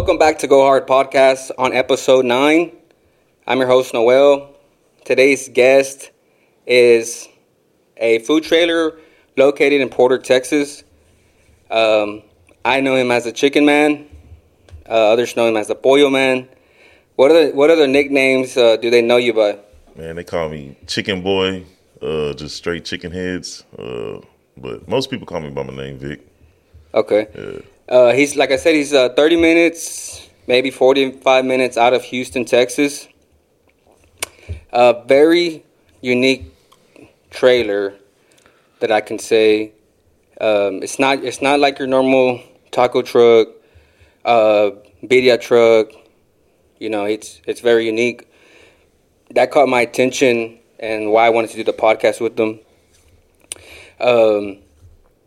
Welcome back to Go Hard Podcast on episode 9. I'm your host, Noel. Today's guest is a food trailer located in Porter, Texas. I know him as the Chicken Man. Others know him as the Pollo Man. What other nicknames do they know you by? Man, they call me Chicken Boy, just straight Chicken Heads. But most people call me by my name, Vic. Okay. Yeah. He's, like I said, he's 30 minutes, maybe 45 minutes out of Houston, Texas. A very unique trailer that I can say. It's not like your normal taco truck, Bedia truck. You know, it's very unique. That caught my attention and why I wanted to do the podcast with them.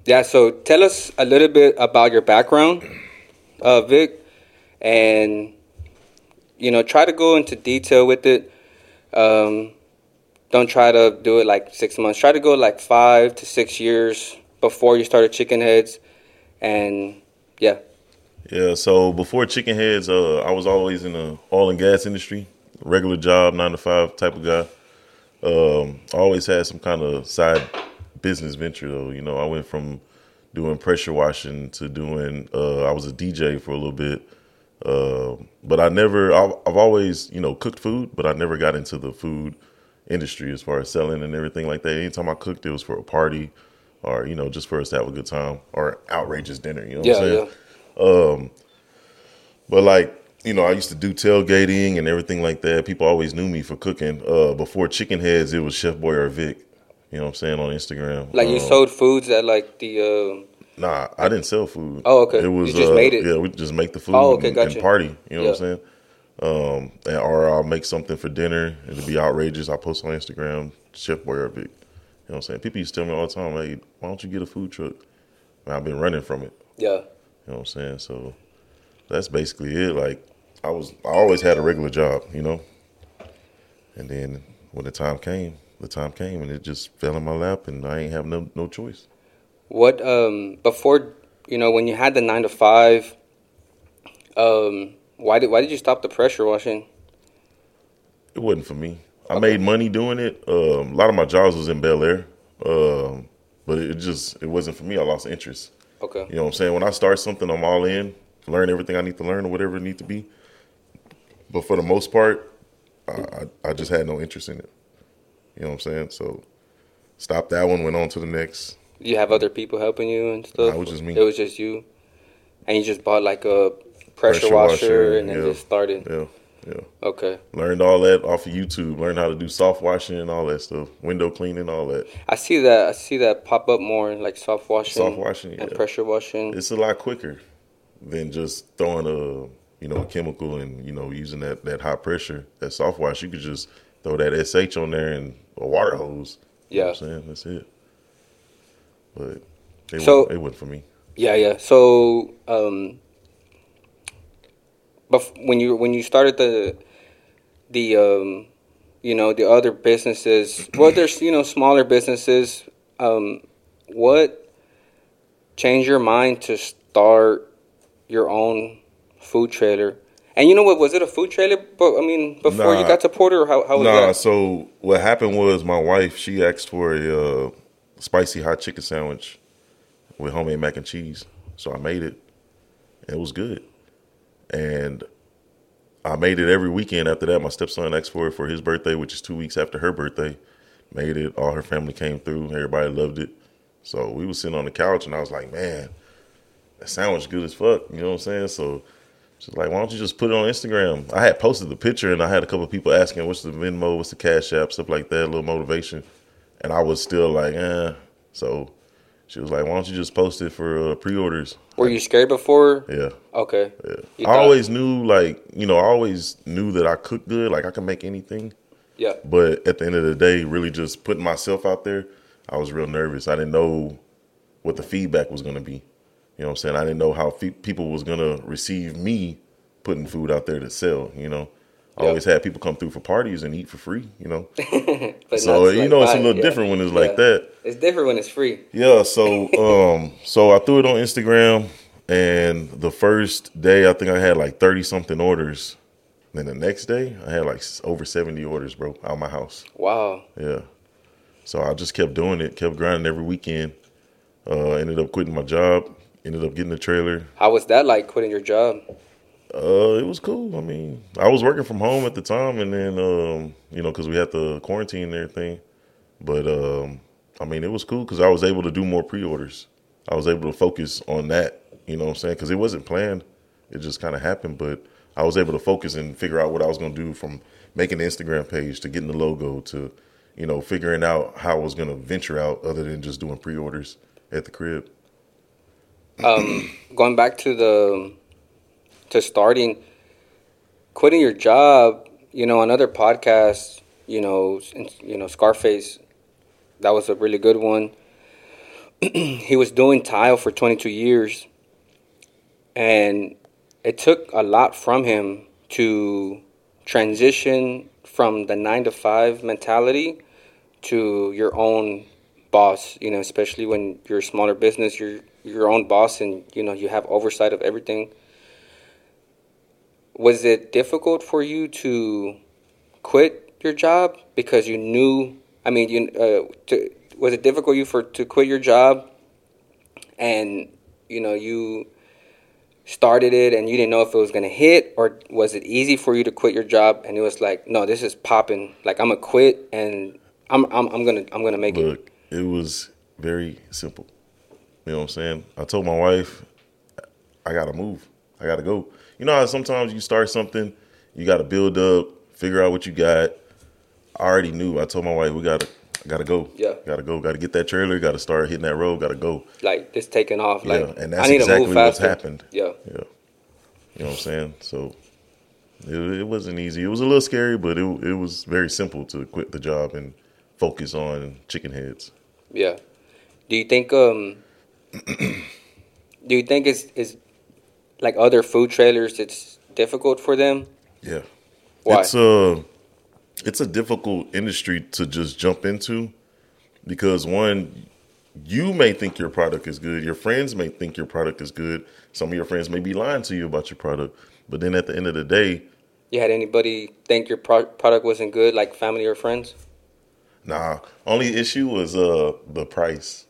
Yeah, so tell us a little bit about your background, Vic, and, you know, try to go into detail with it. Don't try to do it like 6 months. Try to go like 5 to 6 years before you started Chicken Headz, and yeah. Yeah, so before Chicken Headz, I was always in the oil and gas industry, regular job, 9 to 5 type of guy. I always had some kind of side business venture though. You know, I went from doing pressure washing to doing, I was a DJ for a little bit. But I've always, you know, cooked food, but I never got into the food industry as far as selling and everything like that. Anytime I cooked, it was for a party or, you know, just for us to have a good time or outrageous dinner, you know what I'm saying? Yeah. But like, you know, I used to do tailgating and everything like that. People always knew me for cooking. Before Chicken Headz, it was Chef Boyardee Vic. You know what I'm saying, on Instagram. Like you sold foods at like the... Nah, I didn't sell food. Oh, okay. It was, you just made it? Yeah, we just make the food and party. You know what I'm saying? Or I'll make something for dinner. It'll be outrageous. I'll post on Instagram, Chef Boyardee Vic. You know what I'm saying? People used to tell me all the time, hey, why don't you get a food truck? And I've been running from it. Yeah. You know what I'm saying? So that's basically it. Like I always had a regular job, you know? And then when the time came and it just fell in my lap and I ain't have no choice. What, before, you know, when you had the 9 to 5, why did you stop the pressure washing? It wasn't for me. I made money doing it. A lot of my jobs was in Bel Air. But it wasn't for me. I lost interest. Okay. You know what I'm saying? When I start something, I'm all in, learn everything I need to learn or whatever it need to be. But for the most part, I just had no interest in it. You know what I'm saying? So stopped that one, went on to the next. You have other people helping you and stuff? No, it was just me. It was just you? And you just bought like a pressure washer and then just started? Yeah. Okay. Learned all that off of YouTube. Learned how to do soft washing and all that stuff. Window cleaning, all that. I see that pop up more, like soft washing. And pressure washing. It's a lot quicker than just throwing a chemical and, you know, using that high pressure, that soft wash. You could just throw that SH on there and a water hose. Yeah. You know what I'm saying? That's it. But it wasn't for me. Yeah, yeah. So, when you started the other businesses, well, there's, you know, smaller businesses, what changed your mind to start your own food trailer? And you know what? Was it a food trailer? But I mean, before you got to Porter, how was that? Nah. So what happened was my wife, she asked for a spicy hot chicken sandwich with homemade mac and cheese. So I made it, and it was good. And I made it every weekend. After that, my stepson asked for his birthday, which is 2 weeks after her birthday. Made it. All her family came through. Everybody loved it. So we was sitting on the couch, and I was like, man, that sandwich good as fuck. You know what I'm saying? So she's like, why don't you just put it on Instagram? I had posted the picture, and I had a couple of people asking, what's the Venmo, what's the Cash App, stuff like that, a little motivation. And I was still like, eh. So she was like, why don't you just post it for pre-orders? Were you scared before? Yeah. Okay. Yeah. I always knew that I cook good. Like, I can make anything. Yeah. But at the end of the day, really just putting myself out there, I was real nervous. I didn't know what the feedback was going to be. You know what I'm saying? I didn't know how people was going to receive me putting food out there to sell, you know. I always had people come through for parties and eat for free, you know. So, you know, it's a little different when it's like that. It's different when it's free. Yeah, so I threw it on Instagram. And the first day, I think I had like 30-something orders. Then the next day, I had like over 70 orders, bro, out of my house. Wow. Yeah. So I just kept doing it, kept grinding every weekend. Ended up quitting my job, ended up getting a trailer. How was that like, quitting your job? It was cool. I mean, I was working from home at the time, and then, you know, because we had to quarantine and everything. But, I mean, it was cool because I was able to do more pre-orders. I was able to focus on that, you know what I'm saying? Because it wasn't planned. It just kind of happened, but I was able to focus and figure out what I was going to do, from making the Instagram page to getting the logo to, you know, figuring out how I was going to venture out other than just doing pre-orders at the crib. Going back to starting, quitting your job, you know, another podcast, you know, Scarface, that was a really good one. He was doing tile for 22 years, and it took a lot from him to transition from the 9-to-5 mentality to your own boss, you know, especially when you're a smaller business, you're your own boss, and, you know, you have oversight of everything. Was it difficult for you to quit your job because you knew, I mean, was it difficult to quit your job and, you know, you started it and you didn't know if it was going to hit, or was it easy for you to quit your job and it was like, no, this is popping, like I'm going to quit and I'm going to make it? Look, it was very simple. You know what I'm saying? I told my wife, I got to move. I got to go. You know how sometimes you start something, you got to build up, figure out what you got. I already knew. I told my wife, I gotta go. Yeah. Gotta go. Gotta get that trailer. Gotta start hitting that road. Gotta go. Like, it's taking off. Yeah. Like, and that's exactly what's happened. Yeah. Yeah. You know what I'm saying? So it wasn't easy. It was a little scary, but it was very simple to quit the job and focus on Chicken Headz. Yeah. Do you think it's like other food trailers, it's difficult for them? Yeah. Why? It's a difficult industry to just jump into because, one, you may think your product is good. Your friends may think your product is good. Some of your friends may be lying to you about your product. But then at the end of the day... You had anybody think your product wasn't good, like family or friends? Nah. Only issue was the price.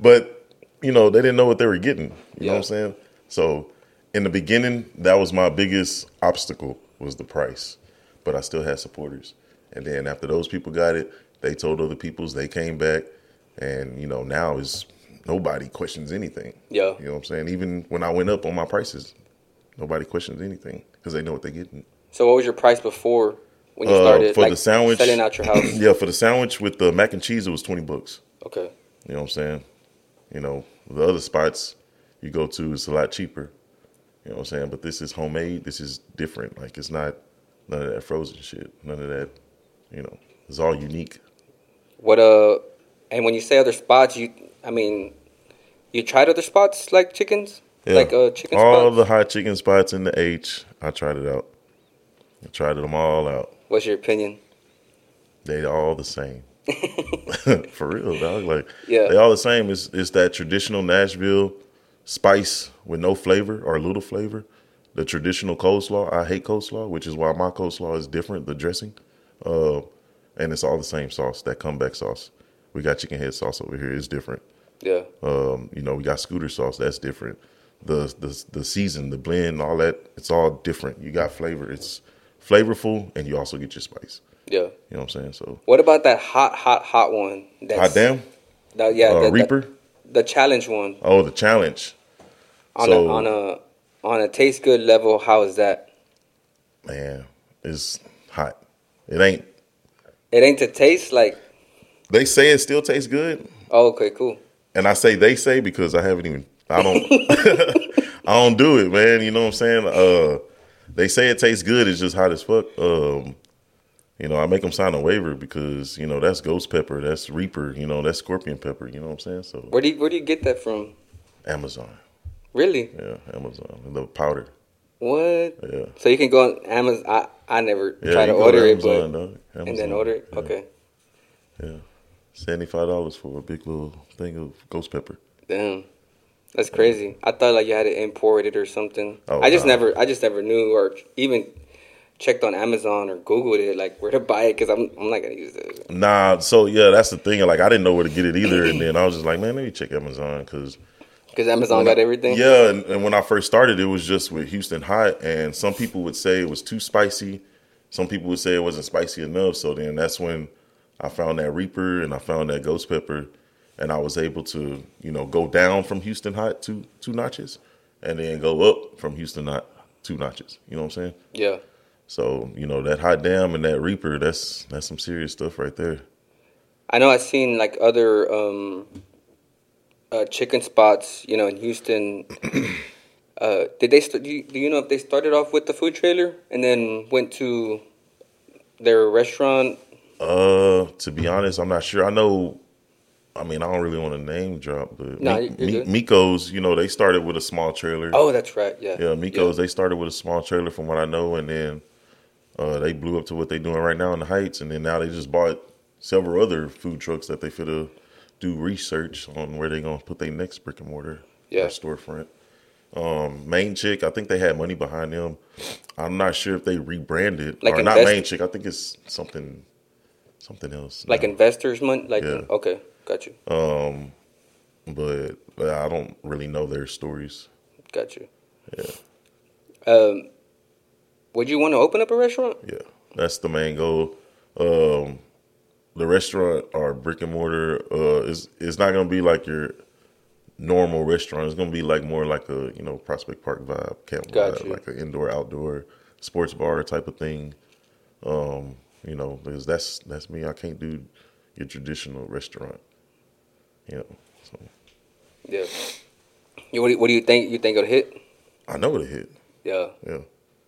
But, you know, they didn't know what they were getting. You know what I'm saying? So in the beginning, that was my biggest obstacle, was the price. But I still had supporters. And then after those people got it, they told other peoples, they came back, and, you know, now is nobody questions anything. Yeah. You know what I'm saying? Even when I went up on my prices, nobody questions anything because they know what they're getting. So what was your price before when you started for the sandwich, selling out your house? Yeah, for the sandwich with the mac and cheese, it was $20. Okay. You know what I'm saying? You know, the other spots you go to, it's a lot cheaper. You know what I'm saying? But this is homemade. This is different. Like, it's not... None of that frozen shit. None of that, you know. It's all unique. What and when you say other spots, you tried other spots like chickens? Yeah. Like chicken all spots? All the hot chicken spots in the H, I tried it out. I tried them all out. What's your opinion? They all the same. For real, dog. Like, yeah. They all the same. It's that traditional Nashville spice with no flavor or little flavor. The traditional coleslaw, I hate coleslaw, which is why my coleslaw is different, the dressing. And it's all the same sauce, that comeback sauce. We got chicken head sauce over here. It's different. Yeah. You know, we got scooter sauce. That's different. The season, the blend, all that, it's all different. You got flavor. It's flavorful, and you also get your spice. Yeah. You know what I'm saying? So. What about that hot one? Hot damn? The Reaper? The challenge one. Oh, the challenge. On a taste good level, how is that? Man, it's hot. It ain't to taste like... They say it still tastes good. Oh, okay, cool. And I say they say because I haven't even... I don't do it, man. You know what I'm saying? They say it tastes good. It's just hot as fuck. You know, I make them sign a waiver because, you know, that's ghost pepper. That's Reaper. You know, that's scorpion pepper. You know what I'm saying? So where do you get that from? Amazon. Really? Yeah, Amazon. The powder. What? Yeah. So you can go on Amazon. I never try to order it, but Amazon. And then order it. Yeah. Okay. Yeah, $75 for a big little thing of ghost pepper. Damn. That's crazy. I thought like you had to import it or something. Oh, I just never knew or even checked on Amazon or Googled it, like where to buy it, because I'm not gonna use it. Nah, so yeah, that's the thing. Like I didn't know where to get it either, and then I was just like, man, let me check Amazon because Amazon got everything. Yeah, and when I first started, it was just with Houston Hot, and some people would say it was too spicy. Some people would say it wasn't spicy enough. So then that's when I found that Reaper and I found that Ghost Pepper. And I was able to, you know, go down from Houston Hot two notches and then go up from Houston Hot two notches. You know what I'm saying? Yeah. So, you know, that Hot Damn and that Reaper, that's some serious stuff right there. I know I've seen, like, other chicken spots, you know, in Houston. Do you know if they started off with the food trailer and then went to their restaurant? To be honest, I'm not sure. I don't really want to name drop, but no, Miko's, you know, they started with a small trailer. Oh, that's right, yeah. Yeah, Miko's, they started with a small trailer from what I know, and then they blew up to what they're doing right now in the Heights, and then now they just bought several other food trucks that they finna do research on where they're going to put their next brick and mortar storefront. Main Chick, I think they had money behind them. I'm not sure if they rebranded, like, or not Main Chick. I think it's something else. Like now. Investors money? Like, yeah. Okay. Got you. But I don't really know their stories. Got you. Yeah. Would you want to open up a restaurant? Yeah, that's the main goal. The restaurant or brick and mortar is not gonna be like your normal restaurant. It's gonna be like more like a Prospect Park vibe, camp vibe, like an indoor outdoor sports bar type of thing. Because that's me. I can't do your traditional restaurant. Yeah. So. Yeah. What do you think? You think it'll hit? I know it'll hit. Yeah. Yeah.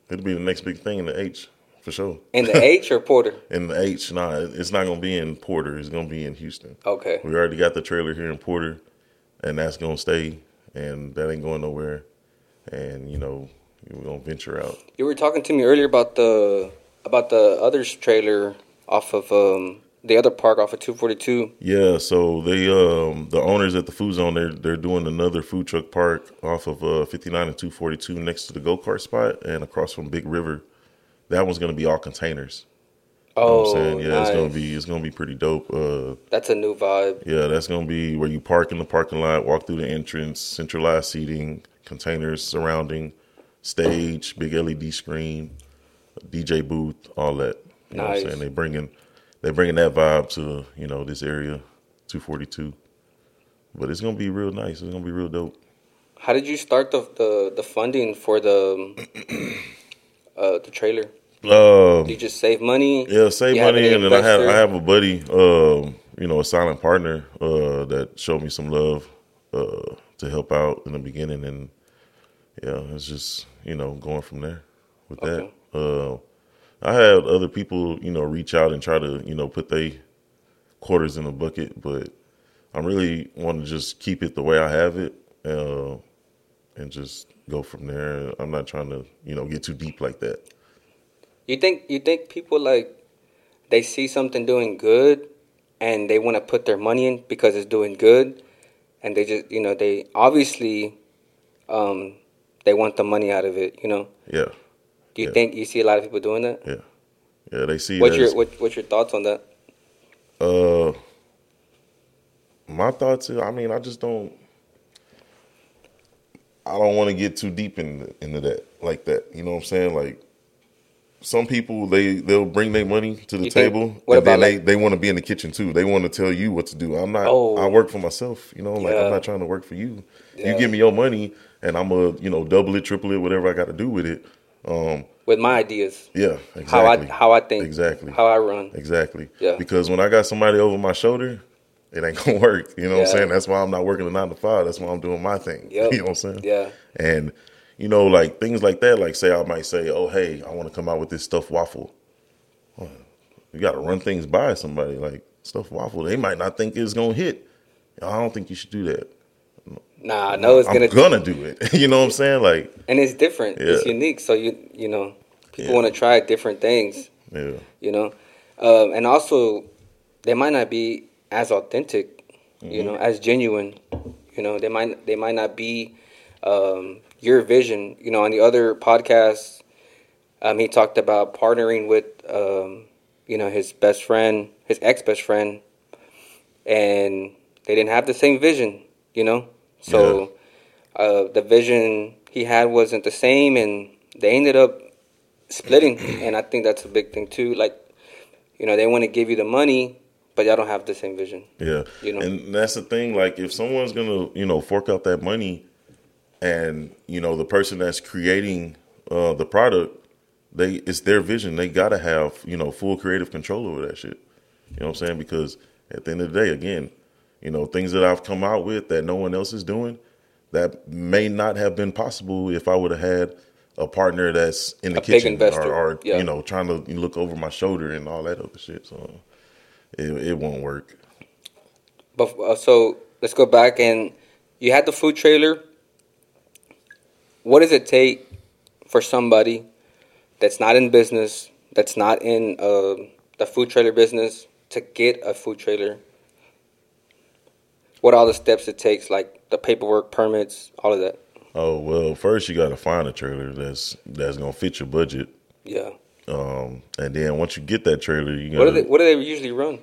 It'll be the next big thing in the H, for sure. In the H or Porter? In the H. Nah, it's not going to be in Porter. It's going to be in Houston. Okay. We already got the trailer here in Porter, and that's going to stay, and that ain't going nowhere. And, we're going to venture out. You were talking to me earlier about the others trailer off of... the other park off of 242. Yeah, so they the owners at the Food Zone, they're doing another food truck park off of 59 and 242 next to the go-kart spot and across from Big River. That one's going to be all containers. Oh, you know what I'm saying? Yeah, nice. It's going to be pretty dope. That's a new vibe. Yeah, that's going to be where you park in the parking lot, walk through the entrance, centralized seating, containers surrounding, stage, big LED screen, DJ booth, all that. You know what I'm saying? They're bringing that vibe to, this area, 242. But it's going to be real nice. It's going to be real dope. How did you start the funding for the trailer? Did you just save money? Yeah, save money. And then I have a buddy, a silent partner that showed me some love to help out in the beginning. And, yeah, it's just, going from there with that. I had other people, reach out and try to, put their quarters in the bucket, but I really want to just keep it the way I have it and just go from there. I'm not trying to, get too deep like that. You think people, like, they see something doing good and they want to put their money in because it's doing good, and they just, they obviously they want the money out of it, Yeah. You think you see a lot of people doing that? Yeah, they see. What's your thoughts on that? My thoughts is, I just don't. I don't want to get too deep into that like that. You know what I'm saying? Like, some people they'll bring their money to the table, and then they want to be in the kitchen too. They want to tell you what to do. I'm not. Oh. I work for myself. I'm not trying to work for you. Yeah. You give me your money, and I'm gonna double it, triple it, whatever I got to do with it. With my ideas. Yeah, exactly. How I think. Exactly. How I run. Exactly. Yeah. Because when I got somebody over my shoulder, it ain't going to work. You know what I'm saying? That's why I'm not working a 9 to 5. That's why I'm doing my thing. Yep. You know what I'm saying? Yeah. And, like things like that, like say I might say, oh, hey, I want to come out with this stuffed waffle. Well, you got to run things by somebody. Like stuffed waffle, they might not think it's going to hit. I don't think you should do that. Nah, no, it's I'm gonna do it. You know what I'm saying? Like, and it's different. Yeah. It's unique. So people want to try different things. Yeah. And also they might not be as authentic, as genuine. You know, they might not be your vision. You know, on the other podcast, he talked about partnering with, you know, his best friend, his ex-best friend, and they didn't have the same vision, you know? So yeah. The vision he had wasn't the same, and they ended up splitting, and I think that's a big thing too. Like, you know, they want to give you the money, but y'all don't have the same vision. Yeah. You know? And that's the thing, like, if someone's going to, you know, fork out that money and, you know, the person that's creating the product, it's their vision. They got to have, you know, full creative control over that shit. You know what I'm saying? Because at the end of the day, again, you know, things that I've come out with that no one else is doing, that may not have been possible if I would have had a partner that's in the kitchen or yeah. you know, trying to look over my shoulder and all that other shit. So it won't work. But so let's go back, and you had the food trailer. What does it take for somebody that's not in business, that's not in the food trailer business, to get a food trailer? What are all the steps it takes, like the paperwork, permits, all of that? Oh, well, first you got to find a trailer that's going to fit your budget. Yeah. And then once you get that trailer, you got to... What do they usually run?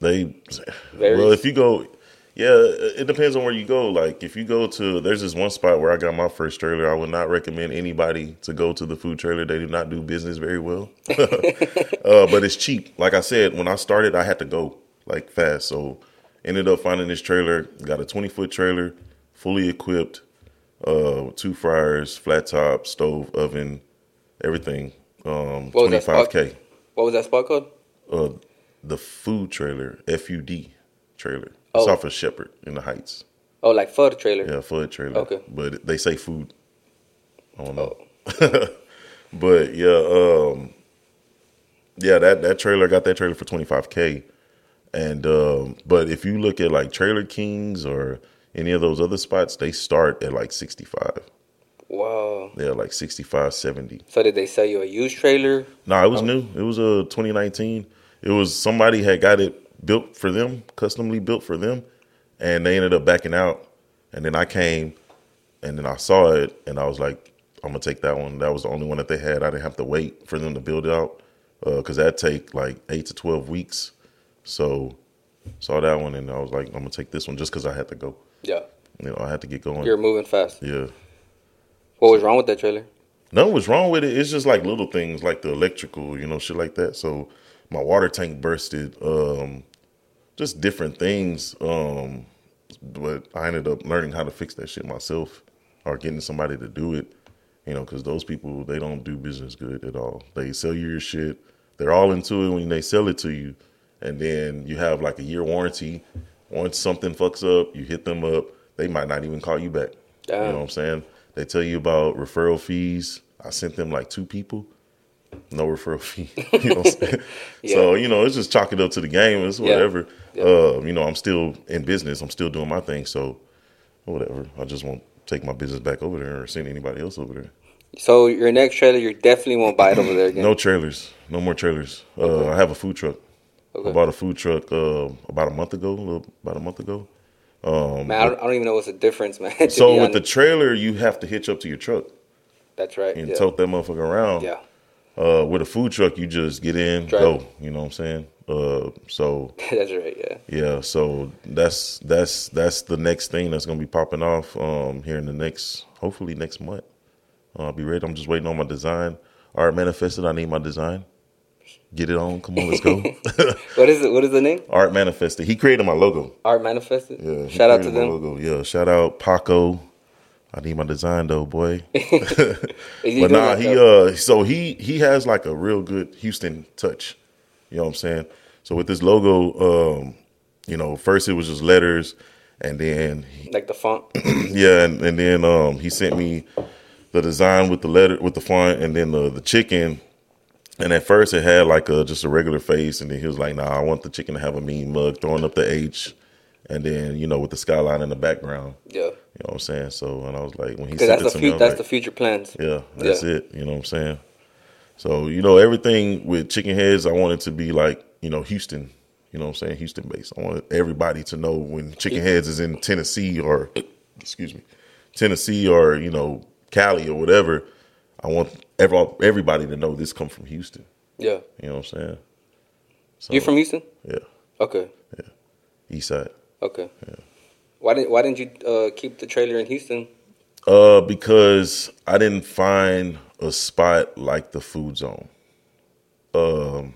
Varies. Well, if you go... Yeah, it depends on where you go. Like, if you go to... There's this one spot where I got my first trailer. I would not recommend anybody to go to the food trailer. They do not do business very well. But it's cheap. Like I said, when I started, I had to go, like, fast. So ended up finding this trailer. Got a 20-foot trailer, fully equipped, 2 fryers, flat top, stove, oven, everything. What was $25K. What was that spot called? The Food Trailer, FUD trailer. It's off of Shepherd in the Heights. Oh, like FUD trailer? Yeah, FUD trailer. Okay. But they say food. I don't know. Oh. But, yeah, that trailer, I got that trailer for $25K. And, but if you look at, like, Trailer Kings or any of those other spots, they start at, like, 65. Wow. Yeah, like 65, 70. So did they sell you a used trailer? No, it was new. It was 2019. It was somebody had got it built for them, customly built for them, and they ended up backing out. And then I came, and then I saw it, and I was like, I'm going to take that one. That was the only one that they had. I didn't have to wait for them to build it out, because that take like 8 to 12 weeks. So saw that one, and I was like, I'm going to take this one just because I had to go. Yeah. You know, I had to get going. You're moving fast. Yeah. What was wrong with that trailer? Nothing was wrong with it. It's just like little things, like the electrical, you know, shit like that. So my water tank bursted, just different things. But I ended up learning how to fix that shit myself, or getting somebody to do it, you know, because those people, they don't do business good at all. They sell you your shit. They're all into it when they sell it to you. And then you have like a year warranty. Once something fucks up, you hit them up, they might not even call you back. Damn. You know what I'm saying? They tell you about referral fees. I sent them like 2 people. No referral fee. You know what I'm saying? Yeah. So, you know, it's just chalk it up to the game. It's whatever. Yeah. Yeah. You know, I'm still in business. I'm still doing my thing. So, whatever. I just won't take my business back over there or send anybody else over there. So, your next trailer, you definitely won't buy it over there again? No trailers. No more trailers. Okay. I have a food truck. Okay. I bought a food truck about a month ago. Man, I don't even know what's the difference, man. So with the trailer, you have to hitch up to your truck. That's right. And tote that motherfucker around. Yeah. With a food truck, you just get in, go. You know what I'm saying? So that's right. Yeah. Yeah. So that's the next thing that's gonna be popping off here in the next, hopefully next month. I'll be ready. I'm just waiting on my design. All right, manifested. I need my design. Get it on. Come on, let's go. What is it? What is the name? Art Manifested. He created my logo. Art Manifested? Yeah. Shout out to them. Logo. Yeah, shout out Paco. I need my design though, boy. But nah, he has like a real good Houston touch. You know what I'm saying? So with this logo, you know, first it was just letters, and then like the font. Yeah, and then he sent me the design with the letter, with the font, and then the chicken. And at first it had like just a regular face, and then he was like, nah, I want the chicken to have a mean mug, throwing up the H, and then, you know, with the skyline in the background. Yeah. You know what I'm saying? So, and I was like, when he said that to me, that's the future plans. Yeah, that's it. You know what I'm saying? So, you know, everything with Chicken Headz, I want it to be like, you know, Houston. You know what I'm saying? Houston based. I want everybody to know when Chicken Headz is in Tennessee or, excuse me, Tennessee or, you know, Cali or whatever. I want everybody to know this come from Houston. Yeah. You know what I'm saying? So, you're from Houston? Yeah. Okay. Yeah. East side. Okay. Yeah. Why didn't you keep the trailer in Houston? Because I didn't find a spot like the Food Zone. There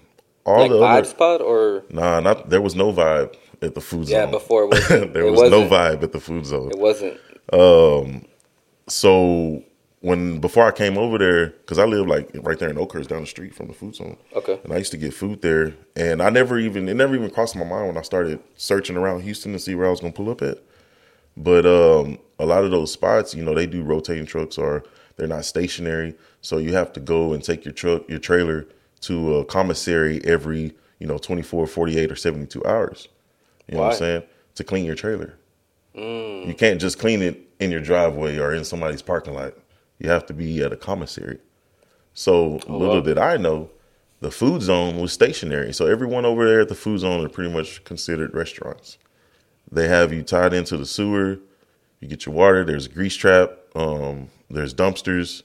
was no vibe at the Food Zone. Yeah, before it was no vibe at the Food Zone. It wasn't. So before I came over there, because I live like right there in Oakhurst, down the street from the Food Zone. Okay. And I used to get food there, and it never even crossed my mind when I started searching around Houston to see where I was gonna pull up at. But a lot of those spots, you know, they do rotating trucks or they're not stationary, so you have to go and take your trailer to a commissary every, you know, 24, 48, or 72 hours. You know what I'm saying? To clean your trailer. Mm. You can't just clean it in your driveway or in somebody's parking lot. You have to be at a commissary. So little did I know, the Food Zone was stationary. So everyone over there at the Food Zone are pretty much considered restaurants. They have you tied into the sewer. You get your water. There's a grease trap. There's dumpsters.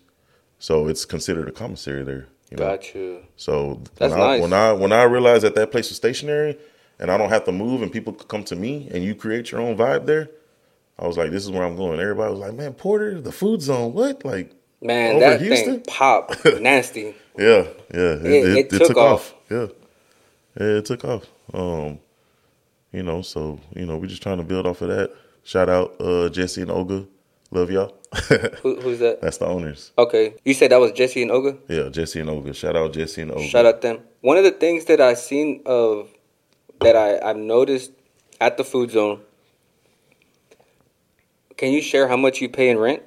So it's considered a commissary there. You know? Got you. So that's nice. When I realized that place was stationary and I don't have to move and people could come to me and you create your own vibe there, I was like, this is where I'm going. Everybody was like, man, Porter, the Food Zone, what? Like, man, over that Houston? Thing pop nasty. Yeah. It took off. Yeah, it took off. You know, so, you know, we're just trying to build off of that. Shout out Jesse and Olga. Love y'all. Who's that? That's the owners. Okay. You said that was Jesse and Olga? Yeah, Jesse and Olga. Shout out Jesse and Olga. Shout out them. One of the things that I've seen of, that I've noticed at the Food Zone, can you share how much you pay in rent?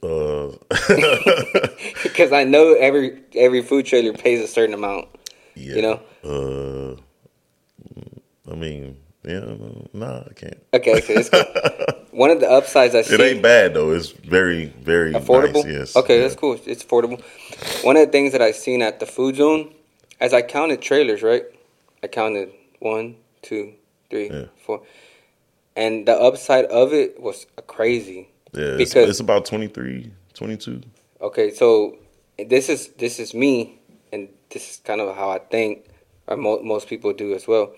Because I know every food trailer pays a certain amount. Yeah. You know. I mean, yeah, no, I can't. Okay, so it's cool. One of the upsides I see. It ain't bad though. It's very, very affordable. Nice, yes. Okay, yeah. That's cool. It's affordable. One of the things that I've seen at the Food Zone, as I counted trailers, right? I counted 1, 2, 3, 4. And the upside of it was crazy. Yeah, because it's about 23, 22. Okay, so this is me, and this is kind of how I think, or most people do as well.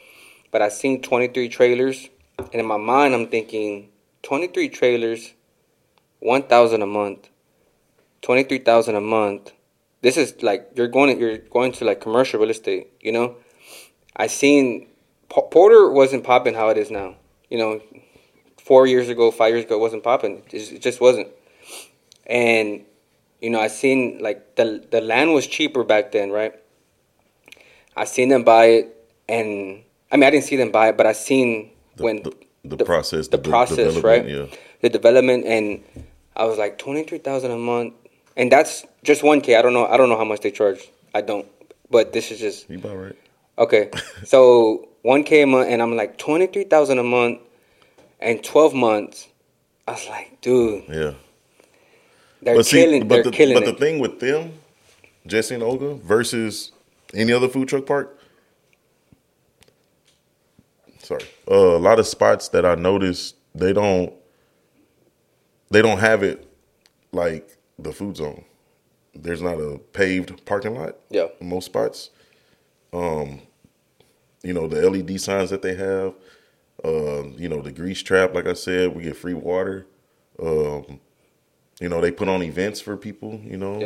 But I seen 23 trailers, and in my mind I'm thinking 23 trailers, $1,000 a month, $23,000 a month. This is like you're going to like commercial real estate, you know. I seen Porter wasn't popping how it is now. You know, 4 years ago, 5 years ago, it wasn't popping. It just wasn't. And, you know, I seen, like, the land was cheaper back then, right? I seen them buy it, and, I mean, I didn't see them buy it, but I seen the process, right? Yeah. The development, and I was like, $23,000 a month, and that's just 1K. I don't know how much they charge. I don't, but this is just. You about right. Okay, so 1K a month, and I'm like $23,000 a month, and 12 months. I was like, dude, yeah, they're killing it. But the thing with them, Jesse and Olga, versus any other food truck park. Sorry, a lot of spots that I noticed they don't have it like the Food Zone. There's not a paved parking lot. Yeah, in most spots. You know, the LED signs that they have, you know, the grease trap, like I said, we get free water. You know, they put on events for people, you know,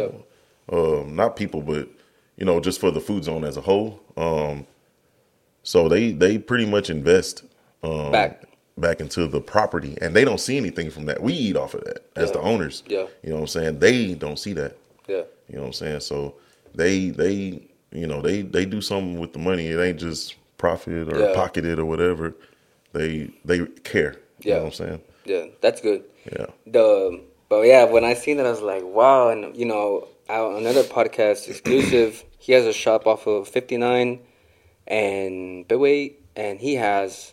yep. Not people, but, you know, just for the Food Zone as a whole. So they pretty much invest back into the property, and they don't see anything from that. We eat off of that as the owners. Yeah. You know what I'm saying? They don't see that. Yeah. You know what I'm saying? So they you know, they do something with the money. It ain't just profit or pocketed or whatever. They care. You know what I'm saying? Yeah, that's good. Yeah. When I seen that, I was like, wow. And, you know, another podcast exclusive, he has a shop off of 59 and Bedia, and he has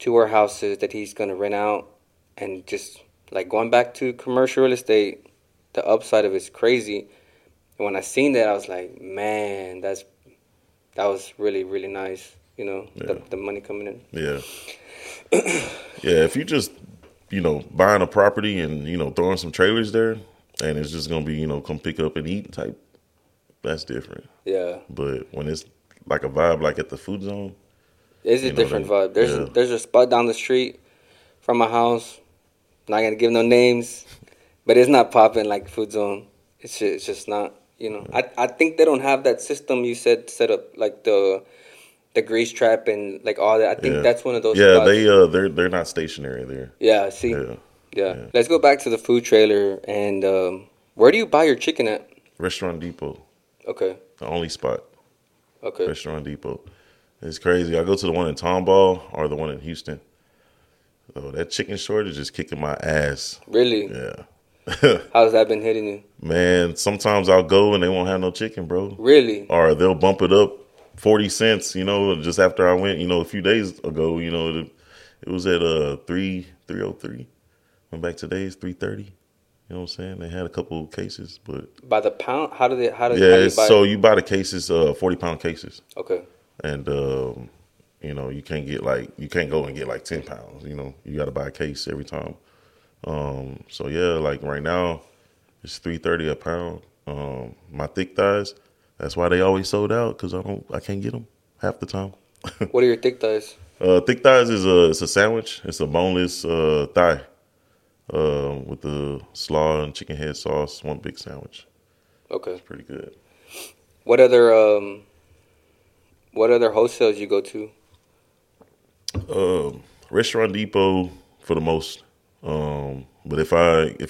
2 warehouses that he's going to rent out. And just, like, going back to commercial real estate, the upside of it's crazy. And when I seen that, I was like, man, that's that was really, really nice, you know, the money coming in. Yeah. Yeah, if you just, you know, buying a property and, you know, throwing some trailers there and it's just going to be, you know, come pick up and eat type, that's different. Yeah. But when it's like a vibe like at the Food Zone. It's a different vibe. There's a spot down the street from my house. Not going to give no names, but it's not popping like Food Zone. It's just not, you know. Yeah. I think they don't have that system you said set up, like the grease trap and like all that. I think that's one of those spots. they're not stationary there. Yeah, see? Yeah. Let's go back to the food trailer. And where do you buy your chicken at? Restaurant Depot. Okay. The only spot. Okay. Restaurant Depot. It's crazy. I go to the one in Tomball or the one in Houston. Oh, that chicken shortage is kicking my ass. Really? Yeah. How's that been hitting you? Man, sometimes I'll go and they won't have no chicken, bro. Really? Or they'll bump it up 40 cents, you know, just after I went, you know, a few days ago, you know, it was at 303. Went back today, it's 330. You know what I'm saying? They had a couple of cases, but by the pound, how do you buy it? You buy the cases, 40-pound cases. Okay. And you know, you can't go and get like 10 pounds, you know. You gotta buy a case every time. So yeah, like right now it's $3.30 a pound. My thick thighs, that's why they always sold out, because I can't get them half the time. What are your thick thighs? Thick thighs is a sandwich. It's a boneless thigh with the slaw and chicken head sauce, one big sandwich. Okay. It's pretty good. What other wholesales you go to? Restaurant Depot for the most. But if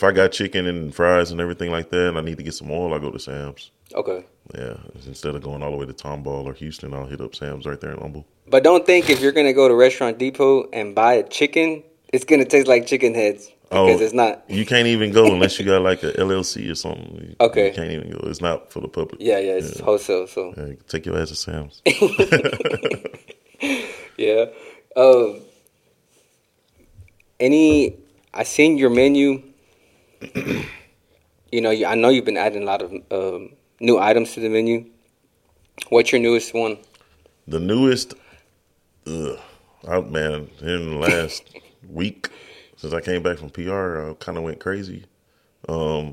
I got chicken and fries and everything like that and I need to get some oil, I go to Sam's. Okay. Yeah. Instead of going all the way to Tomball or Houston, I'll hit up Sam's right there in Humble. But don't think if you're going to go to Restaurant Depot and buy a chicken, it's going to taste like Chicken Headz. Because it's not. You can't even go unless you got like a LLC or something. Okay. You can't even go. It's not for the public. Yeah, it's wholesale. So yeah, take your ass to Sam's. Yeah. I seen your menu. You know, I know you've been adding a lot of new items to the menu. What's your newest one? The newest, in the last week since I came back from PR, I kind of went crazy. So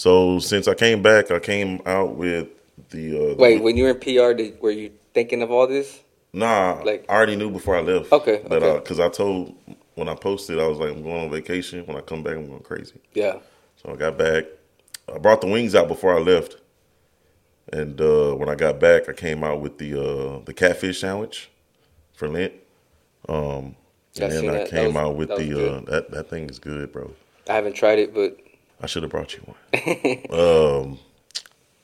since I came back, I came out with the. Wait, when you were in PR, were you thinking of all this? Nah, like, I already knew before I left. Okay, because I told. When I posted, I was like, I'm going on vacation. When I come back, I'm going crazy. Yeah. So I got back. I brought the wings out before I left. And when I got back, I came out with the catfish sandwich for Lent. And then I came out with the that thing is good, bro. I haven't tried it, but I should have brought you one.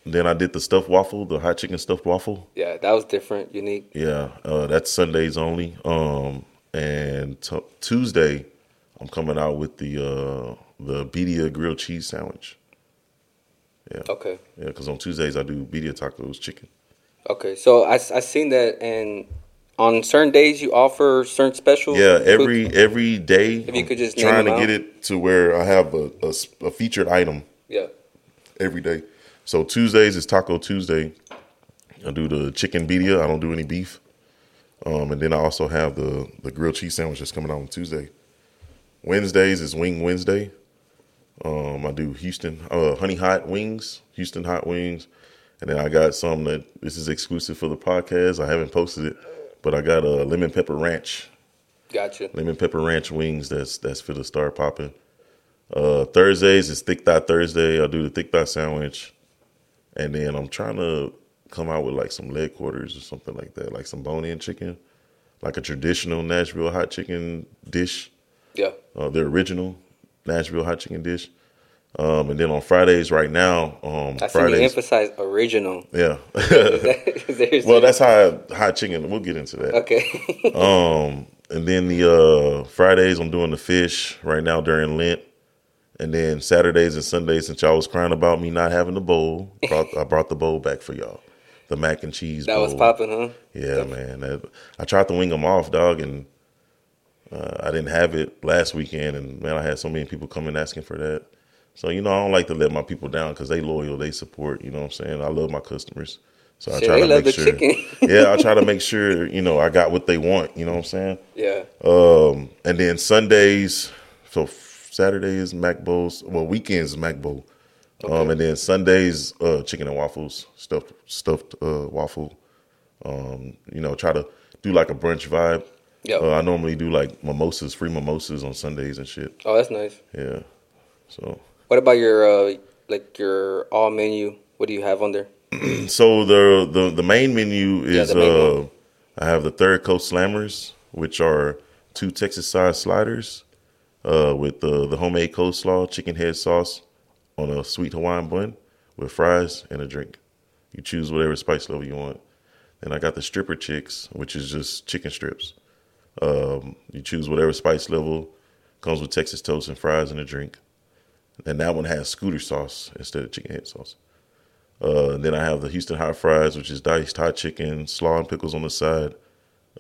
Then I did the stuffed waffle, the hot chicken stuffed waffle. Yeah, that was different, unique. Yeah, that's Sundays only. And Tuesday, I'm coming out with the Bedia grilled cheese sandwich. Yeah. Okay. Yeah, because on Tuesdays I do Bedia tacos chicken. Okay, so I seen that, and on certain days you offer certain specials. Yeah, every day. If you could just trying to get it to where I have a featured item. Yeah. Every day. So Tuesdays is Taco Tuesday. I do the chicken Bedia. I don't do any beef. And then I also have the grilled cheese sandwich that's coming out on Tuesday. Wednesdays is Wing Wednesday. I do Houston Houston hot wings. And then I got some that this is exclusive for the podcast. I haven't posted it, but I got a lemon pepper ranch. Gotcha. Lemon pepper ranch wings. That's for the start popping. Thursdays is Thick Thigh Thursday. I do the thick thigh sandwich. And then I'm trying to come out with like some leg quarters or something like that, like some bone-in chicken, like a traditional Nashville hot chicken dish. Yeah. The original Nashville hot chicken dish. And then on Fridays right now, I see you emphasize original. Yeah. Well, that's hot chicken. We'll get into that. Okay. And then the Fridays I'm doing the fish right now during Lent. And then Saturdays and Sundays, since y'all was crying about me not having the bowl, I brought the bowl back for y'all. The mac and cheese bowl. That was popping, huh? Yeah, man. I tried to wing them off, dog, and I didn't have it last weekend. And, man, I had so many people coming asking for that. So, you know, I don't like to let my people down because they loyal, they support, you know what I'm saying? I love my customers. So I try to make sure. Yeah, I try to make sure, you know, I got what they want. You know what I'm saying? Yeah. And then Sundays, so Saturday is Mac Bowls. Well, weekends is Mac Bowl. Okay. And then Sundays, chicken and waffles, stuffed waffle. You know, try to do like a brunch vibe. Yeah. I normally do like mimosas, free mimosas on Sundays and shit. Oh, that's nice. Yeah. So. What about your all menu? What do you have on there? So the main menu is I have the Third Coast Slammers, which are 2 Texas side sliders with the homemade coleslaw, chicken head sauce on a sweet Hawaiian bun with fries and a drink. You choose whatever spice level you want. Then I got the stripper chicks, which is just chicken strips. You choose whatever spice level. Comes with Texas toast and fries and a drink. And that one has scooter sauce instead of chicken head sauce. Then I have the Houston hot fries, which is diced hot chicken, slaw and pickles on the side,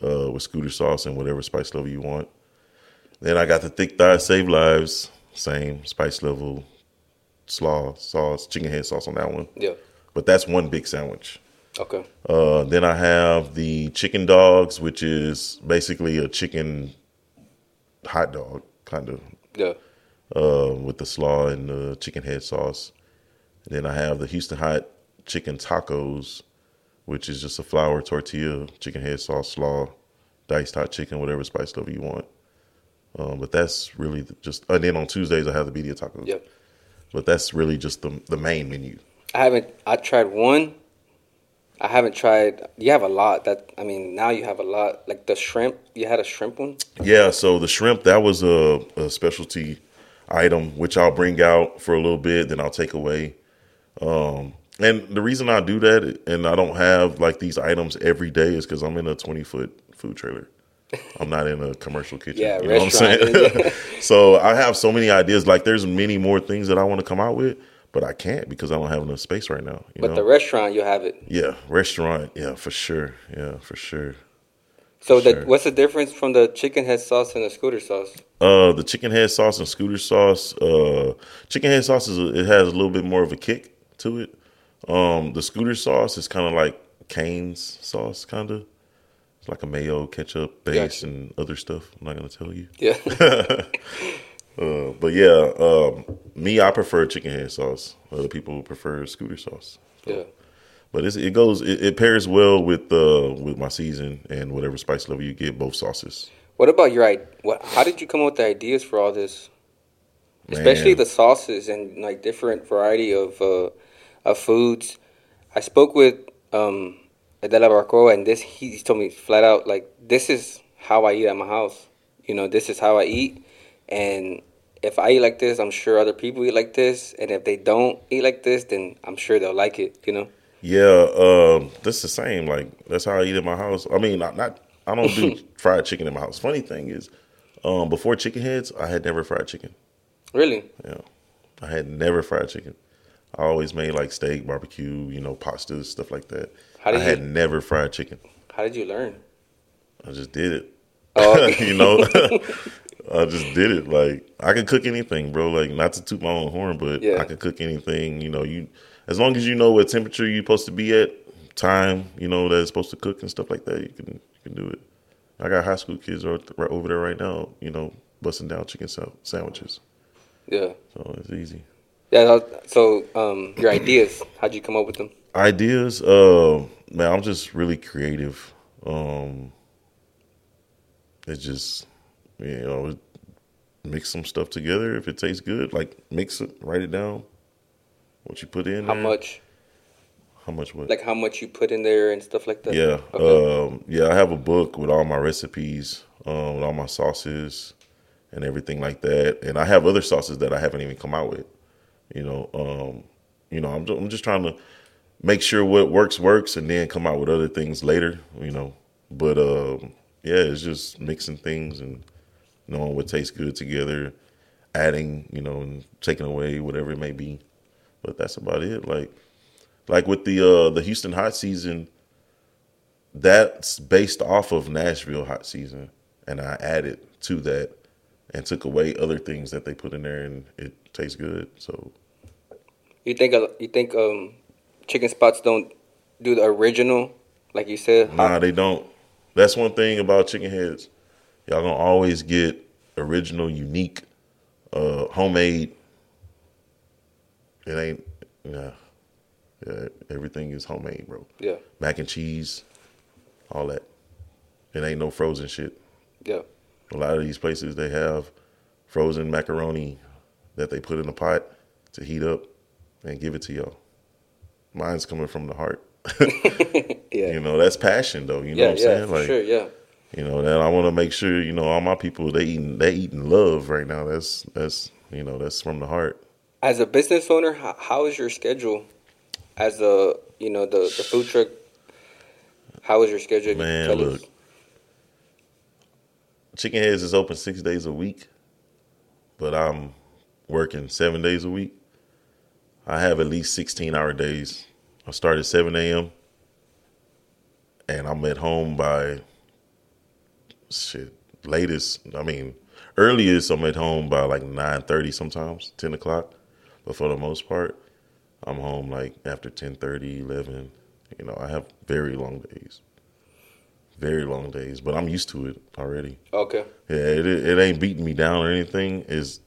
with scooter sauce and whatever spice level you want. Then I got the thick thighs, save lives, same spice level, slaw sauce, chicken head sauce on that one. Yeah. But that's one big sandwich. Okay. Then I have the chicken dogs, which is basically a chicken hot dog, kind of. Yeah. With the slaw and the chicken head sauce. Then I have the Houston Hot Chicken Tacos, which is just a flour tortilla, chicken head sauce, slaw, diced hot chicken, whatever spice level you want. But that's really just... And then on Tuesdays, I have the Bedia tacos. Yep. But that's really just the main menu. I tried one. I haven't tried... You have a lot. Now you have a lot. Like the shrimp. You had a shrimp one? Yeah, so the shrimp, that was a specialty item, which I'll bring out for a little bit, then I'll take away. And the reason I do that and I don't have like these items every day is because I'm in a 20-foot food trailer. I'm not in a commercial kitchen. Yeah, you know what I'm saying? So I have so many ideas. Like there's many more things that I want to come out with, but I can't because I don't have enough space right now. You know? The restaurant, you have it. Yeah, restaurant. Yeah, for sure. Yeah, for sure. So what's the difference from the chicken head sauce and the scooter sauce? The chicken head sauce and scooter sauce. Chicken head sauce it has a little bit more of a kick to it. The scooter sauce is kind of like Cane's sauce, kind of. It's like a mayo, ketchup base, and other stuff. I'm not gonna tell you. Yeah. But yeah, I prefer chicken head sauce. Other people prefer scooter sauce. So. Yeah. But it pairs well with my season and whatever spice level you get, both sauces. What about how did you come up with the ideas for all this? Man. Especially the sauces and like different variety of foods. I spoke with Adela Barcoa, and he told me flat out, like, this is how I eat at my house. You know, this is how I eat, and if I eat like this, I'm sure other people eat like this, and if they don't eat like this, then I'm sure they'll like it, you know? Yeah, that's the same. Like, that's how I eat at my house. I mean, I don't do fried chicken in my house. Funny thing is, before Chicken Heads, I had never fried chicken. Really? Yeah, I had never fried chicken. I always made like steak, barbecue, you know, pastas, stuff like that. I had never fried chicken. How did you learn? I just did it. Oh, okay. You know, I just did it. Like, I can cook anything, bro. Like, not to toot my own horn, but yeah. I can cook anything. You know, as long as you know what temperature you're supposed to be at, time, you know, that it's supposed to cook and stuff like that, you can do it. I got high school kids right over there right now, you know, busting down chicken sandwiches. Yeah. So it's easy. Yeah. So your ideas, how'd you come up with them? Ideas? Man, I'm just really creative. It's just, you know, mix some stuff together. If it tastes good, like mix it, write it down. What you put in there? How much? How much what? Like how much you put in there and stuff like that? Yeah. Okay. I have a book with all my recipes, with all my sauces and everything like that. And I have other sauces that I haven't even come out with. You know, I'm just trying to make sure what works and then come out with other things later, you know. But, it's just mixing things and knowing what tastes good together, adding, you know, and taking away whatever it may be. But that's about it. Like with the Houston hot season, that's based off of Nashville hot season, and I added to that and took away other things that they put in there, and it tastes good. So you think chicken spots don't do the original, like you said? Nah, they don't. That's one thing about Chicken Headz. Y'all gonna always get original, unique, homemade. It ain't, yeah, everything is homemade, bro. Yeah. Mac and cheese, all that. It ain't no frozen shit. Yeah. A lot of these places, they have frozen macaroni that they put in a pot to heat up and give it to y'all. Mine's coming from the heart. Yeah. You know, that's passion, though. You know what I'm saying? Yeah, like, sure, yeah. You know, that I want to make sure, you know, all my people, they eating love right now. That's you know, that's from the heart. As a business owner, how is your schedule? As a, you know, the food truck, how is your schedule? Man, look, Chicken Headz is open 6 days a week, but I'm working 7 days a week. I have at least 16-hour days. I start at 7 a.m., and I'm at home by, earliest I'm at home by like 9:30 sometimes, 10 o'clock. But for the most part, I'm home like after 10:30, 11. You know, I have very long days. Very long days, but I'm used to it already. Okay. Yeah, it ain't beating me down or anything. It's